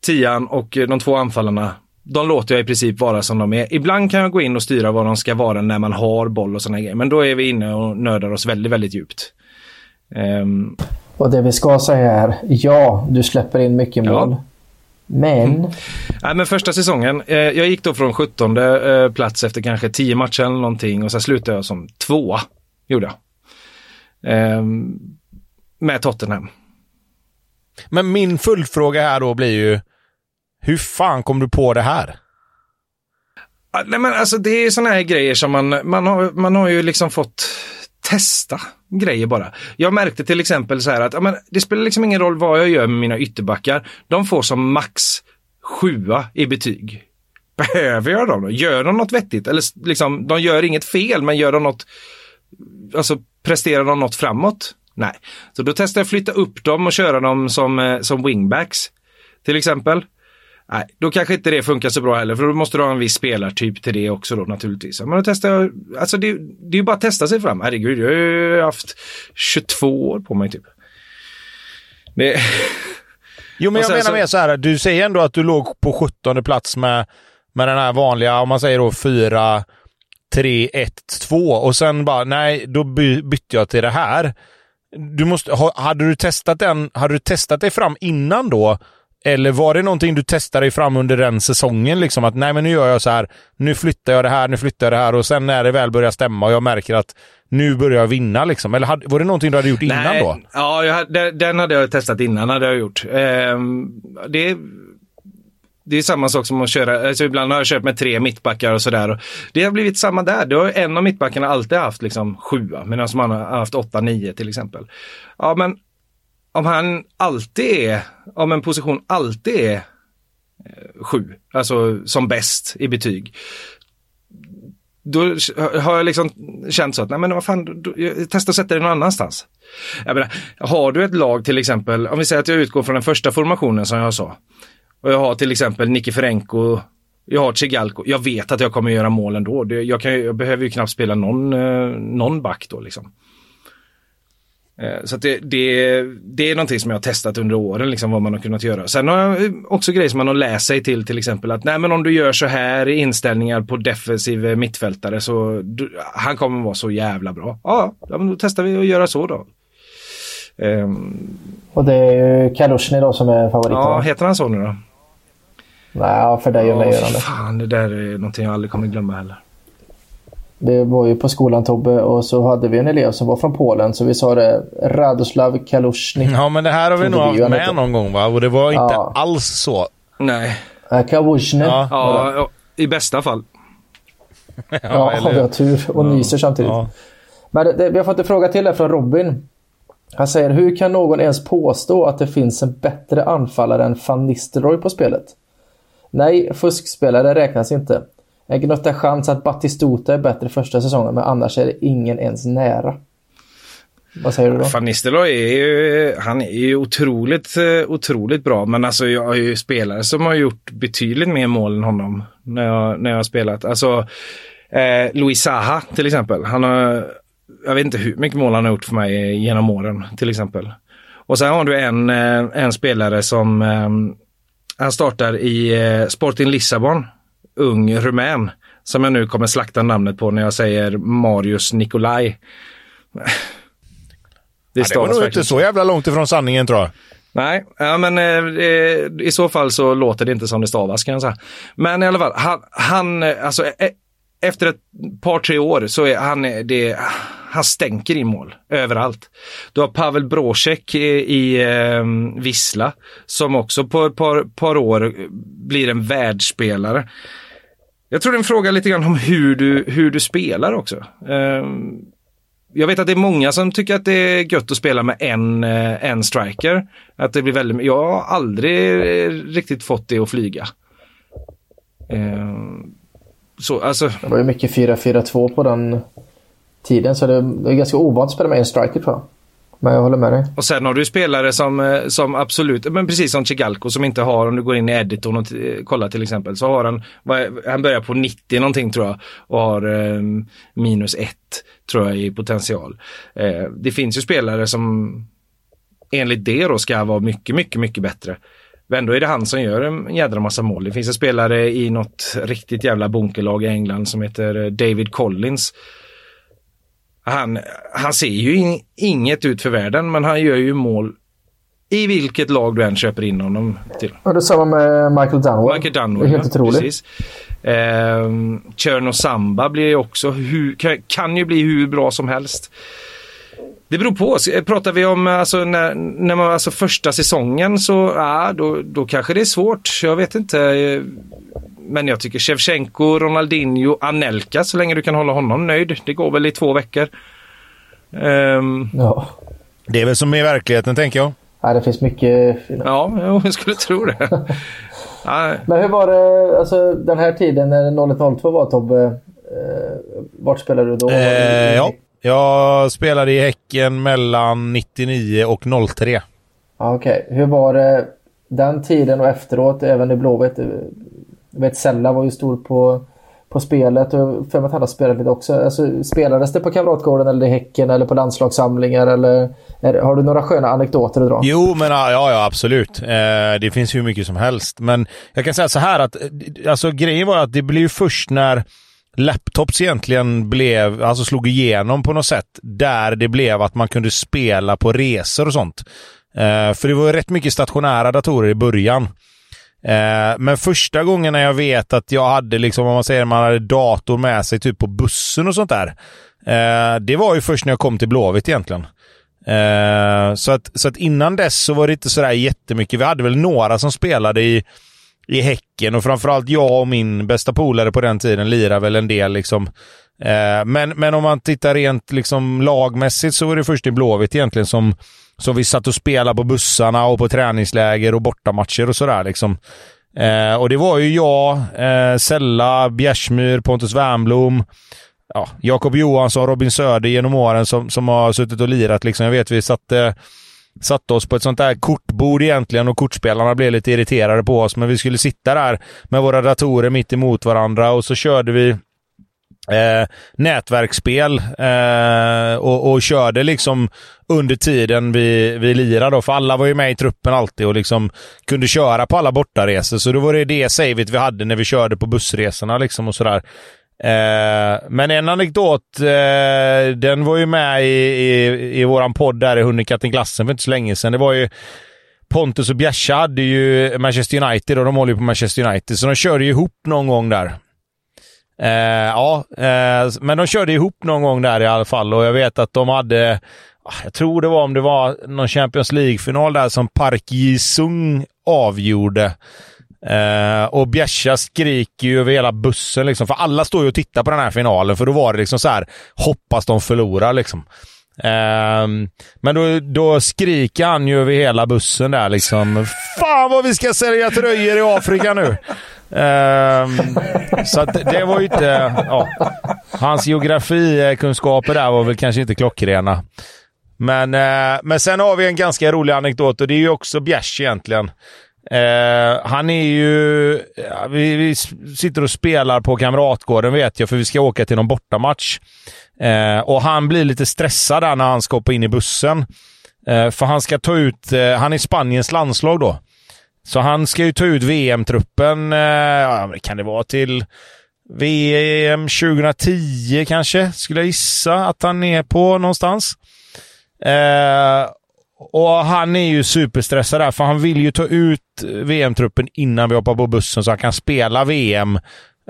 tian och de två anfallarna, de låter jag i princip vara som de är. Ibland kan jag gå in och styra var de ska vara när man har boll och sådana grejer, men då är vi inne och nördar oss väldigt, väldigt djupt. Um, och det vi ska säga är, ja, du släpper in mycket mål, ja. Men mm. Nej, men första säsongen, eh, jag gick då från sjuttonde eh, plats efter kanske tio matcher eller någonting, och så slutade jag som tvåa, gjorde jag, eh, med Tottenham. Men min fullfråga här då blir ju, hur fan kom du på det här? Ah, nej men alltså det är såna här grejer som man, man, har, man har ju liksom fått testa grejer bara. Jag märkte till exempel så här att ja, men det spelar liksom ingen roll vad jag gör med mina ytterbackar. De får som max sjua i betyg. Behöver jag dem då? Gör de något vettigt? Eller liksom, de gör inget fel, men gör de något, alltså presterar de något framåt? Nej. Så då testade jag flytta upp dem och köra dem som, som wingbacks till exempel. Nej, då kanske inte det funkar så bra heller, för då måste du ha en viss spelartyp till det också då naturligtvis. Men då testar jag, alltså det, det är ju bara att testa sig fram. Herregud, jag har ju haft tjugotvå år på mig typ. Det... Jo, men jag menar så... mer så här, du säger ändå att du låg på sjuttonde plats med, med den här vanliga, om man säger då fyra tre ett två och sen bara, nej, då by, bytte jag till det här. Du måste, hade du testat den, hade du testat dig fram innan då? Eller var det någonting du testade dig fram under den säsongen? Liksom att nej, men nu gör jag så här. Nu flyttar jag det här, nu flyttar jag det här. Och sen när det väl börjar stämma och jag märker att nu börjar jag vinna. Liksom. Eller hade, var det någonting du hade gjort nej, innan då? Ja, jag, den hade jag testat innan. Hade jag gjort. Ehm, det, det är samma sak som att köra. Alltså ibland har jag kört med tre mittbackar och sådär. Det har blivit samma där. Det har en av mittbackarna alltid haft liksom, sjua. Medan man har haft åtta, nio till exempel. Ja, men... Om han alltid är, om en position alltid är eh, sju, alltså som bäst i betyg, då har jag liksom känt så att, nej men vad fan, då, jag testar att sätta det någon annanstans. Jag menar, har du ett lag till exempel, om vi säger att jag utgår från den första formationen som jag sa, och jag har till exempel Nicky Ferenko, jag har Tchigalko, jag vet att jag kommer göra mål ändå, det, jag, kan, jag behöver ju knappt spela någon, eh, någon back då liksom. Så att det, det, det är någonting som jag har testat under åren, liksom, vad man har kunnat göra. Sen har jag också grejer som man har läst sig till, till exempel att nej, men om du gör så här i inställningar på defensiv mittfältare så du, han kommer vara så jävla bra. Ja, ja, men då testar vi att göra så då. Um, och det är ju Kalushin idag som är favoriten. Ja, heter han så nu då? Nej, för dig och mig gör han det. Fan, det där är någonting jag aldrig kommer glömma heller. Det var ju på skolan, Tobbe, och så hade vi en elev som var från Polen, så vi sa det, Radoslav Kalushny. Ja, men det här har vi nog haft med inte. Någon gång, va? Och det var inte ja. alls så. Nej. Kalushny. Ja, ja, i bästa fall. ja, ja eller... vi har tur och ja. nyser samtidigt. Ja. Men det, det, vi har fått en fråga till här från Robin. Han säger, hur kan någon ens påstå att det finns en bättre anfallare än Van Nistelrooy på spelet? Nej, fuskspelare räknas inte. En gnutta chans att Batistuta är bättre första säsongen, men annars är det ingen ens nära. Vad säger du då? Van Nistelrooy är ju, han är ju otroligt, otroligt bra, men alltså jag har ju spelare som har gjort betydligt mer mål än honom när jag, när jag har spelat. Alltså eh, Luis Saha till exempel, han har, jag vet inte hur mycket mål han har gjort för mig genom åren till exempel. Och sen har du en, en spelare som eh, han startar i eh, Sporting Lissabon, ung rumän, som jag nu kommer slakta namnet på när jag säger Marius Nikolaj. Det, ja, det var nog inte så jävla långt ifrån sanningen, tror jag. Nej, ja, men eh, i så fall så låter det inte som det stavas, kan jag säga. Men i alla fall, han, han alltså, e- efter ett par, tre år så är han, det, han stänker i mål överallt. Du har Pavel Brošek i, i eh, Wisla, som också på ett par, par år blir en världsspelare. Jag tror det är en fråga lite grann om hur du, hur du spelar också. Jag vet att det är många som tycker att det är gött att spela med en, en striker. Att det blir väldigt, jag har aldrig riktigt fått det att flyga. Så, alltså. Det var ju mycket fyra fyra två på den tiden, så det är ganska ovant att spela med en striker, tror jag. Men jag håller med dig. Och sen har du spelare som, som absolut, men precis som Tchigalko, som inte har, om du går in i editorn och t- kollar till exempel, så har han, han börjar på nittio någonting tror jag, och har eh, minus ett tror jag i potential. Eh, det finns ju spelare som enligt det då ska vara mycket, mycket, mycket bättre. Men ändå är det han som gör en jädra massa mål. Det finns en spelare i något riktigt jävla bunkerlag i England som heter David Collins. Han, han ser ju in, inget ut för världen, men han gör ju mål i vilket lag du än köper in honom till. Och det är samma med Michael Dunwell. Michael Dunwell, det är helt otroligt. Tjörn och Samba blir ju också hu, kan, kan ju bli hur bra som helst. Det beror på. Pratar vi om alltså, när, när man, alltså första säsongen så ja, då, då kanske det är svårt. Jag vet inte. Men jag tycker Shevchenko, Ronaldinho, Anelka, så länge du kan hålla honom nöjd. Det går väl i två veckor. Um, ja. Det är väl som i verkligheten, tänker jag. Ja, det finns mycket... Ja, jag skulle tro det. Nej. Men hur var det, alltså, den här tiden när noll ett noll två var, Tobbe? Eh, vart spelade du då? Eh, ja, jag spelade i Häcken mellan nittionio och noll tre. Ah, okej. Okay. Hur var det den tiden och efteråt, även i Blåvitt? Vet, Sella var ju stor på, på spelet, och för att han har spelat lite också. Alltså, spelades det på Kamratgården eller i Häcken eller på landslagssamlingar? Eller, är, har du några sköna anekdoter att dra? Jo, men ja, ja absolut. Eh, det finns hur mycket som helst. Men jag kan säga så här att alltså, grejen var att det blev först när laptops egentligen blev, alltså slog igenom på något sätt, där det blev att man kunde spela på resor och sånt. Eh, för det var rätt mycket stationära datorer i början. Eh, men första gången när jag vet att jag hade liksom, om man säger, man hade dator med sig typ på bussen och sånt där. Eh, det var ju först när jag kom till Blåvitt egentligen. Eh, så att, så att innan dess så var det inte sådär jättemycket. Vi hade väl några som spelade i i Häcken, och framförallt jag och min bästa polare på den tiden lirar väl en del liksom. Eh, men, men om man tittar rent liksom lagmässigt så var det först i Blåvitt egentligen som, som vi satt och spelade på bussarna och på träningsläger och bortamatcher och sådär liksom. Eh, och det var ju jag, eh, Sella, Bjärsmyr, Pontus Wernblom, ja, Jakob Johansson, Robin Söder genom åren som, som har suttit och lirat liksom. Jag vet vi satt... Eh, satt oss på ett sånt där kortbord egentligen, och kortspelarna blev lite irriterade på oss, men vi skulle sitta där med våra datorer mitt emot varandra, och så körde vi eh, nätverksspel eh, och, och körde liksom under tiden vi, vi lirade, för alla var ju med i truppen alltid och liksom kunde köra på alla bortaresor, så då var det det savet vi hade när vi körde på bussresorna liksom och sådär. Eh, men en anekdot, eh, den var ju med i, i, i våran podd där i Hundekatten Glassen för inte så länge sedan. Det var ju Pontus och Bjärsa hade ju Manchester United, och de håller ju på Manchester United, så de körde ju ihop någon gång där. Eh, ja, eh, men de körde ihop någon gång där i alla fall, och jag vet att de hade, jag tror det var om det var någon Champions League-final där som Park Ji-sung avgjorde. Uh, och Bjärsa skriker ju över hela bussen liksom, för alla står ju och tittar på den här finalen, för då var det liksom så här: hoppas de förlorar liksom. uh, men då, då skriker han ju över hela bussen där liksom, fan vad vi ska sälja tröjor i Afrika nu. uh, så att det var ju inte uh, hans geografikunskaper där var väl kanske inte klockrena, men, uh, men sen har vi en ganska rolig anekdot, och det är ju också Bjärsa egentligen. Uh, han är ju ja, vi, vi sitter och spelar på Kamratgården vet jag, för vi ska åka till någon bortamatch, uh, och han blir lite stressad där när han ska hoppa in i bussen, uh, för han ska ta ut uh, han är Spaniens landslag då, så han ska ju ta ut V M-truppen, uh, kan det vara till V M tjugohundratio kanske, skulle jag gissa att han är på någonstans. uh, Och han är ju superstressad där, för han vill ju ta ut V M-truppen innan vi hoppar på bussen, så han kan spela V M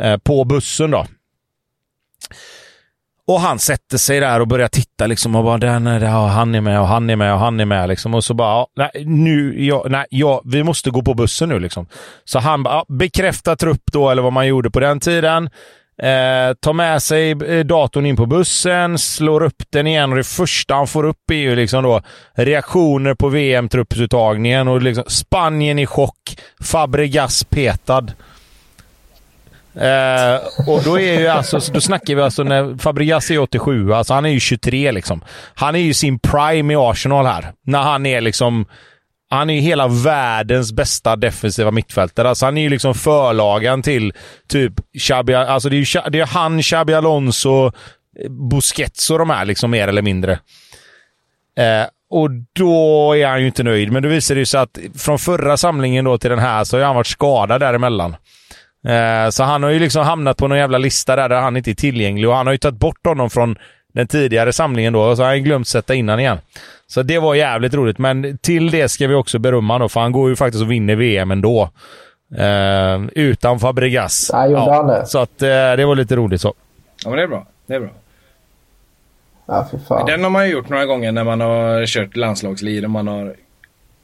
eh, på bussen då. Och han sätter sig där och börjar titta liksom, och bara där, nej, där, han är med och han är med och han är med liksom. Och så bara, nej, nu, ja, nej, ja, vi måste gå på bussen nu liksom. Så han bara, ja, bekräfta trupp då, eller vad man gjorde på den tiden. Eh, tar med sig datorn in på bussen, slår upp den igen, och det första han får upp är ju liksom då reaktioner på V M-truppsuttagningen, och liksom Spanien i chock, Fabregas petad. Eh, och då är ju alltså, då snackar vi alltså när Fabregas är åttiosju, alltså han är ju tjugotre liksom. Han är ju sin prime i Arsenal här, när han är liksom, han är ju hela världens bästa defensiva mittfältare. Alltså han är ju liksom förlagen till typ Xabi, alltså det är ju det är han, Xabi Alonso, Busquets och de här liksom, mer eller mindre. Eh, och då är han ju inte nöjd, men då visar det ju sig att från förra samlingen då till den här så har han varit skadad däremellan. Eh, så han har ju liksom hamnat på någon jävla lista där, där han inte är tillgänglig, och han har ju tagit bort honom från den tidigare samlingen då, och så har han glömt sätta innan igen. Så det var jävligt roligt, men till det ska vi också berömma då, för han går ju faktiskt och vinner V M ändå. Eh, utan Fabregas. Nej, ja, så att eh, det var lite roligt så. Ja, men det är bra. Det är bra. Ja, för fan. Den har man ju gjort några gånger när man har kört landslagslir och man har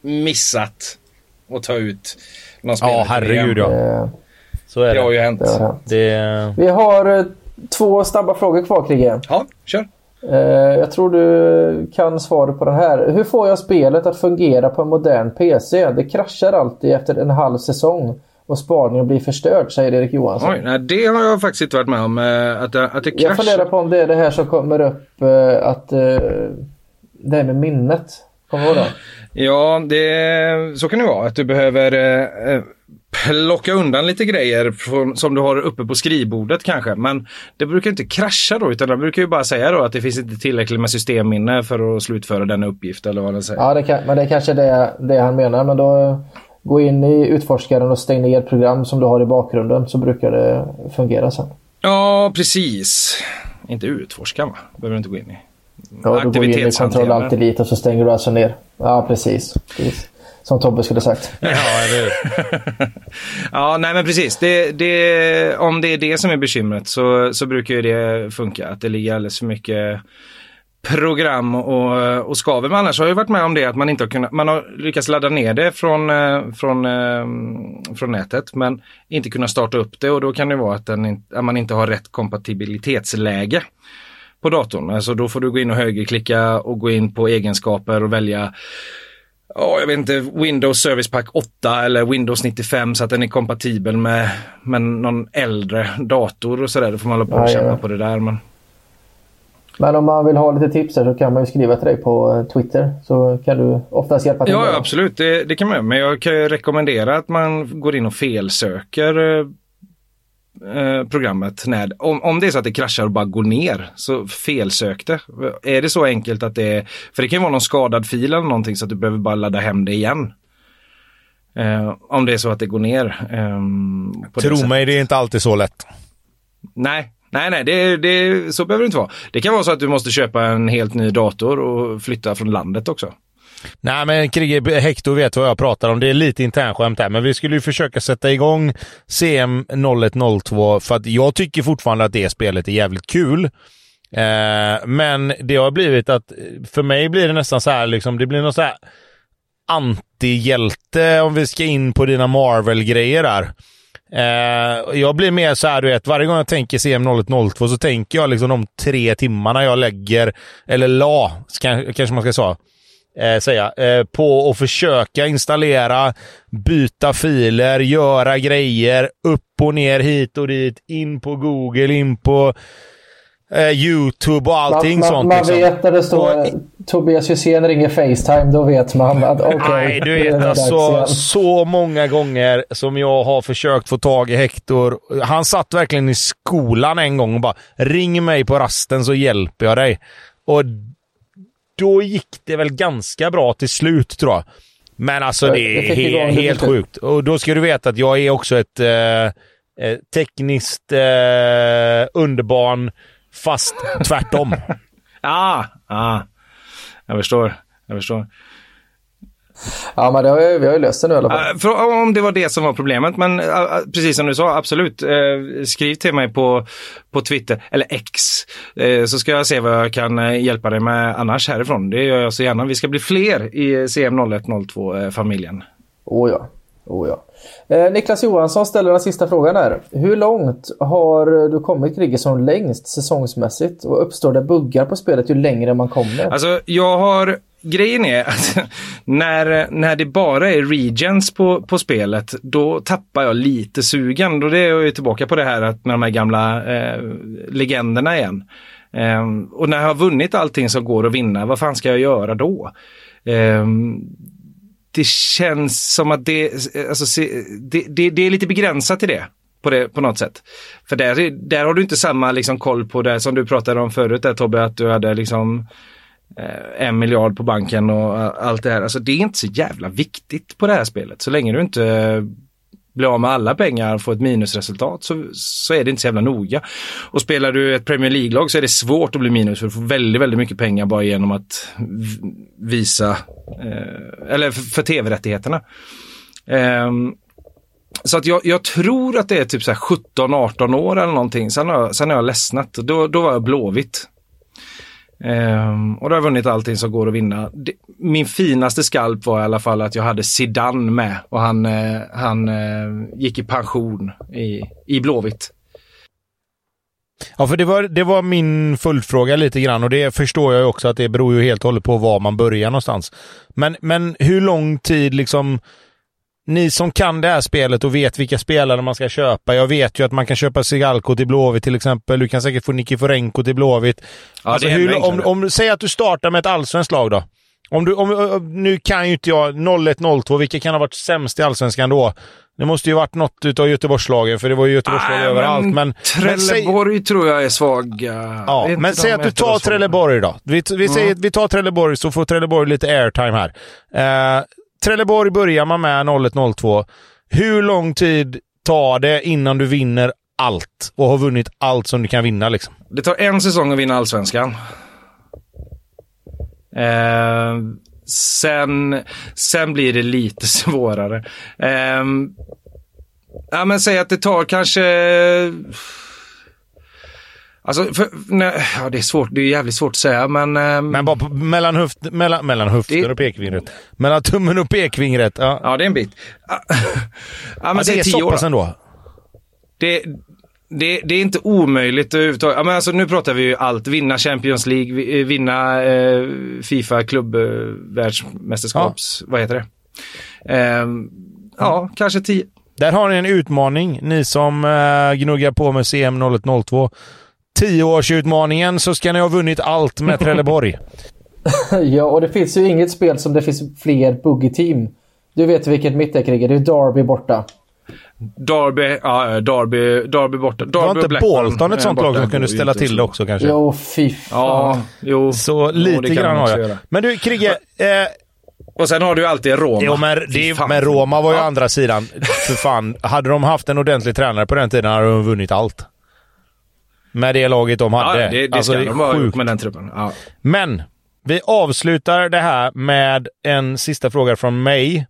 missat att ta ut någon spelare. Ja, herregud ja. Det... Så är det. Det har ju hänt. Det har hänt. Det... Vi har två snabba frågor kvar, Krigge. Ja, kör. Jag tror du kan svara på den här. Hur får jag spelet att fungera på en modern P C? Det kraschar alltid efter en halv säsong och spaningen blir förstörd, säger Erik Johansson. Oj, nej, det har jag faktiskt inte varit med om. Att, att det kraschar. Jag funderar på om det är det här som kommer upp, att det här med minnet. Kommer du ihåg det? Ja, det, så kan det vara. Att du behöver plocka undan lite grejer som du har uppe på skrivbordet kanske, men det brukar inte krascha då, utan det brukar ju bara säga då att det finns inte tillräckligt med systemminne för att slutföra den uppgift eller vad den säger. Ja, det kan, men det är kanske det, det han menar, men då gå in i utforskaren och stäng ner ett program som du har i bakgrunden, så brukar det fungera sen. Ja, precis. Inte utforskaren, va? Behöver du inte gå in i. Ja, då går in i kontroll alltid lite och så stänger du alltså ner. Ja, precis. precis. Som Tobbe skulle sagt. Ja, eller ja, nej men precis. Det, det, om det är det som är bekymret så, så brukar ju det funka. Att det ligger alldeles för mycket program och, och skaver. Men annars har jag ju varit med om det att man inte har kunnat, man har lyckats ladda ner det från, från, från nätet, men inte kunnat starta upp det, och då kan det vara att, den, att man inte har rätt kompatibilitetsläge på datorn. Alltså då får du gå in och högerklicka och gå in på egenskaper och välja, ja, jag vet inte, Windows Service Pack åtta eller Windows nittiofem, så att den är kompatibel med, med någon äldre dator och sådär. Då får man hålla på och kämpa på det där. Men... men om man vill ha lite tips här så kan man ju skriva till dig på Twitter, så kan du oftast hjälpa till. Ja, med. Absolut. Det, det kan man göra. Men jag kan ju rekommendera att man går in och felsöker eh, programmet. När, om, om det är så att det kraschar och bara går ner, så felsök det. Är det så enkelt att det är... för det kan ju vara någon skadad fil eller någonting, så att du behöver bara ladda hem det igen. Eh, om det är så att det går ner. Eh, på Tro det mig, det är inte alltid så lätt. Nej. Nej, nej, det, det, så behöver det inte vara. Det kan vara så att du måste köpa en helt ny dator och flytta från landet också. Nej, men Kristoffer Hektor vet vad jag pratar om. Det är lite internskämt här, men vi skulle ju försöka sätta igång C M noll ett noll två, för att jag tycker fortfarande att det spelet är jävligt kul. Eh, men det har blivit att, för mig blir det nästan så här, liksom, det blir något så här antihjälte om vi ska in på dina Marvel-grejer där. Uh, jag blir mer så här, du vet, varje gång jag tänker C M noll ett noll två så tänker jag liksom de tre timmarna jag lägger, eller la, ska, kanske man ska så, uh, säga, uh, på att försöka installera, byta filer, göra grejer, upp och ner, hit och dit, in på Google, in på uh, YouTube och allting man, sånt. Man liksom. Vet när det står och, Tobias Hysén ringer FaceTime, då vet man att okej. Okay, nej, du vet, alltså, så många gånger som jag har försökt få tag i Hektor. Han satt verkligen i skolan en gång och bara, ring mig på rasten så hjälper jag dig. Och då gick det väl ganska bra till slut, tror jag. Men alltså, det är he- helt sjukt. Och då ska du veta att jag är också ett eh, tekniskt eh, underbarn, fast tvärtom. ah, ah. Jag förstår, jag förstår. Ja, men det har ju, vi har ju löst det nu i alla fall. För, om det var det som var problemet, men precis som du sa, absolut. Eh, skriv till mig på, på Twitter, eller X, eh, så ska jag se vad jag kan hjälpa dig med annars härifrån. Det gör jag så gärna. Vi ska bli fler i C M noll ett noll två-familjen. Åh ja, åh ja. Eh, Niklas Johansson ställer den sista frågan här. Hur långt har du kommit, Krigesson, längst säsongsmässigt? Och uppstår det buggar på spelet ju längre man kommer? Alltså, jag har... grejen är att när, när det bara är regions på, på spelet, då tappar jag lite sugen. Då är jag ju tillbaka på det här att med de här gamla eh, legenderna igen. Eh, och när jag har vunnit allting som går att vinna, vad fan ska jag göra då? Eh, Det känns som att det, alltså, det, det, det är lite begränsat i det på, det, på något sätt. För där, där har du inte samma liksom, koll på det som du pratade om förut där, Tobbe, att du hade liksom, eh, en miljard på banken och allt det här. Alltså, det är inte så jävla viktigt på det här spelet. Så länge du inte blir av med alla pengar och får ett minusresultat, så, så är det inte så jävla noga. Och spelar du ett Premier League-lag så är det svårt att bli minus, för du får väldigt, väldigt mycket pengar bara genom att visa eh, eller för, för tv-rättigheterna. Eh, så att jag, jag tror att det är typ så här sjutton arton år eller någonting. Sen har, sen har jag ledsnat. Då, då var jag Blåvitt. Um, och då har jag vunnit allting som går att vinna. Det, min finaste skalp var i alla fall att jag hade Zidane med, och han, eh, han eh, gick i pension i, i Blåvitt. Ja, för det var, det var min följdfråga lite grann, och det förstår jag också att det beror ju helt och hållet på var man börjar någonstans. Men, men hur lång tid liksom, ni som kan det här spelet och vet vilka spelare man ska köpa. Jag vet ju att man kan köpa Tchigalko till Blåvitt till exempel. Du kan säkert få Nicky Ferenko till Blåvitt. Ja, alltså, hur, om, om, säg att du startar med ett allsvenskt lag då. Om du, om, nu kan ju inte jag noll ett noll två, vilka kan ha varit sämst i allsvenskan då? Det måste ju varit något utav Göteborgslagen, för det var ju Göteborgslag överallt. Men Trelleborg, men säg, tror jag är svaga. Ja, är men säg att du tar Trelleborg då. Vi, vi, mm. säger, vi tar Trelleborg, så får Trelleborg lite airtime här. Eh, Trelleborg börjar man med noll ett noll två. Hur lång tid tar det innan du vinner allt och har vunnit allt som du kan vinna? Liksom? Det tar en säsong att vinna allsvenskan. Eh, sen, sen blir det lite svårare. Eh, ja, men säg att det tar kanske... Alltså, för, nej, ja, det är svårt, det är jävligt svårt att säga, men... Eh, men bara på, mellan, höft, mellan, mellan höften det, och pekfingret. Mellan tummen och pekfingret. Ja, ja, det är en bit. ja, men ja, det, det är tio år sedan då. Det... Det, det är inte omöjligt överhuvudtaget. Ja, men alltså, nu pratar vi ju allt. Vinna Champions League, vinna eh, FIFA klubb eh, världsmästerskaps... Ja. Vad heter det? Eh, ja, mm. kanske tio. Där har ni en utmaning, ni som eh, gnuggar på med C M noll ett noll två. tio-årsutmaningen, så ska ni ha vunnit allt med Trelleborg. Ja, och det finns ju inget spel som det finns fler buggy-team. Du vet vilket mittdäckrig är. Det är Derby borta. Derby, ja, Derby, Derby borta. Derby, det var inte Bolton ett sånt lag som kunde ställa till det också kanske? Jo, fy fan. Ja, jo. Så lite jo, grann har jag. Men du, Krigge... Eh... Och sen har du alltid Roma. Jo, men, det, men Roma var ju ja. andra sidan. För fan, hade de haft en ordentlig tränare på den tiden hade de vunnit allt. Med det laget de hade. Ja, det, det alltså, ska de ha gjort med den truppen. Ja. Men, vi avslutar det här med en sista fråga från mig.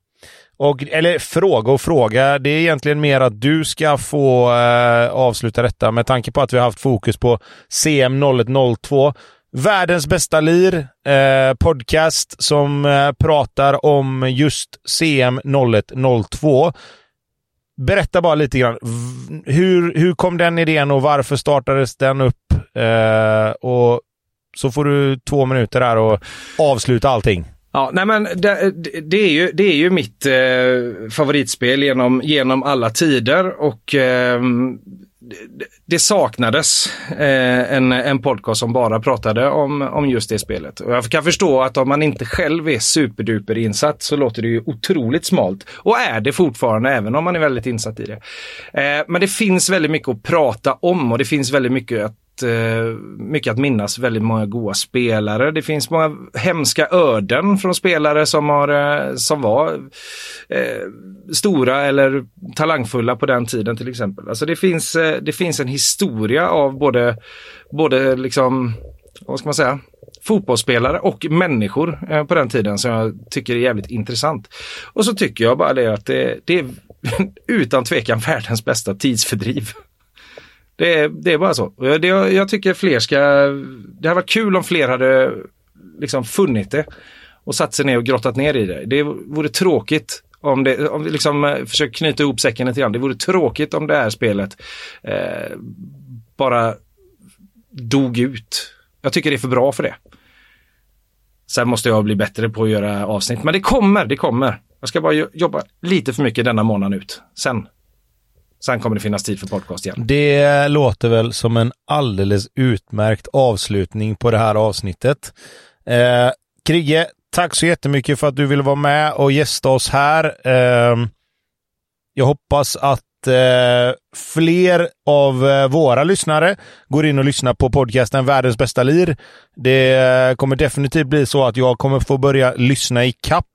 Och, eller fråga och fråga, det är egentligen mer att du ska få eh, avsluta detta med tanke på att vi har haft fokus på C M noll ett noll två. Världens bästa lir, eh, podcast som eh, pratar om just C M noll ett noll två. Berätta bara lite grann, v- hur, hur kom den idén och varför startades den upp? Eh, och så får du två minuter här och avsluta allting. Ja, nej men det, det, är ju, det är ju mitt eh, favoritspel genom, genom alla tider, och eh, det, det saknades eh, en, en podcast som bara pratade om, om just det spelet. Och jag kan förstå att om man inte själv är superduper insatt så låter det ju otroligt smalt, och är det fortfarande även om man är väldigt insatt i det. Eh, men det finns väldigt mycket att prata om, och det finns väldigt mycket att mycket att minnas, väldigt många goda spelare. Det finns många hemska öden från spelare som har som var eh, stora eller talangfulla på den tiden till exempel. Alltså det finns det finns en historia av både både liksom, vad ska man säga, fotbollsspelare och människor eh, på den tiden som jag tycker är jävligt intressant. Och så tycker jag bara det att det, det är utan tvekan världens bästa tidsfördriv. Det är, det är bara så. Det, jag tycker fler ska... Det hade varit kul om fler hade liksom funnit det och satt sig ner och grottat ner i det. Det vore tråkigt om det... Om vi liksom försöker knyta ihop säcken lite grann. Det vore tråkigt om det här spelet eh, bara dog ut. Jag tycker det är för bra för det. Sen måste jag bli bättre på att göra avsnitt. Men det kommer, det kommer. Jag ska bara jobba lite för mycket denna månaden ut. Sen... Sen kommer det finnas tid för podcast igen. Det låter väl som en alldeles utmärkt avslutning på det här avsnittet. Eh, Krigge, tack så jättemycket för att du ville vara med och gästa oss här. Eh, jag hoppas att eh, fler av våra lyssnare går in och lyssnar på podcasten Världens bästa lir. Det kommer definitivt bli så att jag kommer få börja lyssna i kapp.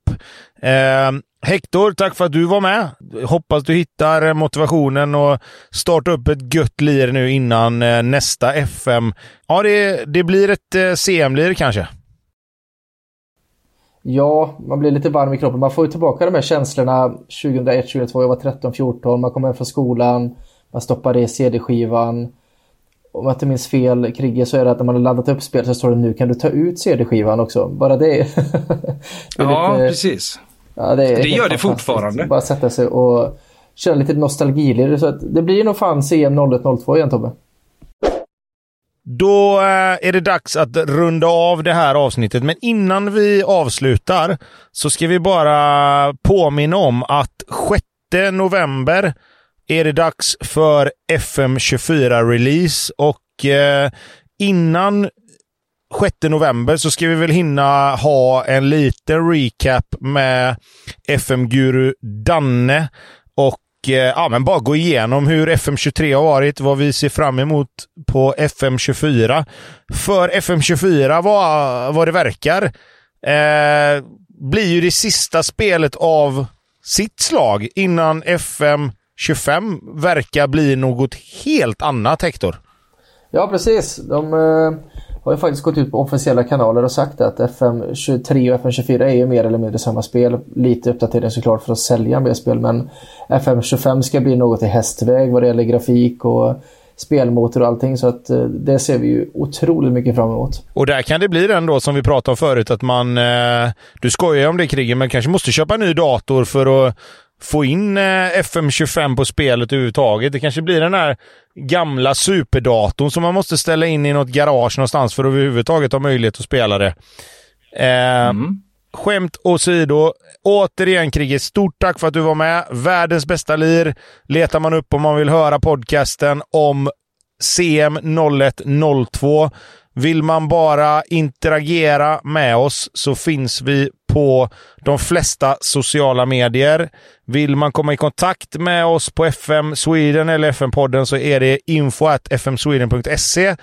Eh, Hektor, tack för att du var med. Hoppas du hittar motivationen och starta upp ett gött lir nu innan nästa F M. Ja, det, det blir ett C M-lir kanske. Ja, man blir lite varm i kroppen. Man får ju tillbaka de här känslorna tjugohundraett tjugotvå. Jag var tretton fjorton. Man kommer hem från skolan. Man stoppar i C D-skivan. Om jag inte minns fel, Krigge, så är det att när man har laddat upp spel så står det nu kan du ta ut C D-skivan också. Bara det. det ja, lite... precis. Ja, det, det gör det fortfarande. Bara sätta sig och köra lite nostalgilir. Så att det blir nog fan C M noll ett noll två igen, Tobbe. Då är det dags att runda av det här avsnittet. Men innan vi avslutar så ska vi bara påminna om att sjätte november är det dags för F M tjugofyra-release. Och innan sjätte november så ska vi väl hinna ha en liten recap med F M-guru Danne. Och ja, men bara gå igenom hur F M tjugotre har varit, vad vi ser fram emot på F M tjugofyra. För F M tjugofyra, vad, vad det verkar, eh, blir ju det sista spelet av sitt slag innan F M tjugofem verkar bli något helt annat, Hektor. Ja, precis. De eh, har ju faktiskt gått ut på officiella kanaler och sagt att F M tjugotre och F M tjugofyra är ju mer eller mindre samma spel. Lite uppdaterade såklart för att sälja mer spel, men F M tjugofem ska bli något i hästväg vad det gäller grafik och spelmotor och allting, så att eh, det ser vi ju otroligt mycket fram emot. Och där kan det bli den då som vi pratade om förut, att man, eh, du skojar om det kriget, men kanske måste köpa en ny dator för att få in eh, F M tjugofem på spelet överhuvudtaget. Det kanske blir den här gamla superdatorn som man måste ställa in i något garage någonstans för att överhuvudtaget ha möjlighet att spela det. Eh, mm. Skämt åsido, återigen Krigge, stort tack för att du var med. Världens bästa lir letar man upp om man vill höra podcasten om C M noll ett noll två. Vill man bara interagera med oss så finns vi på de flesta sociala medier. Vill man komma i kontakt med oss på F M Sweden eller F M-podden så är det info at f m sweden punkt se.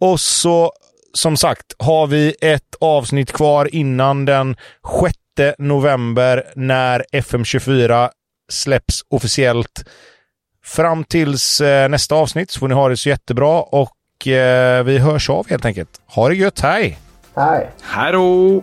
Och så som sagt har vi ett avsnitt kvar innan den sjätte november när F M tjugofyra släpps officiellt. Fram tills nästa avsnitt så får ni ha det så jättebra och vi hörs av helt enkelt. Ha det gött, hej! Hej! Hej då!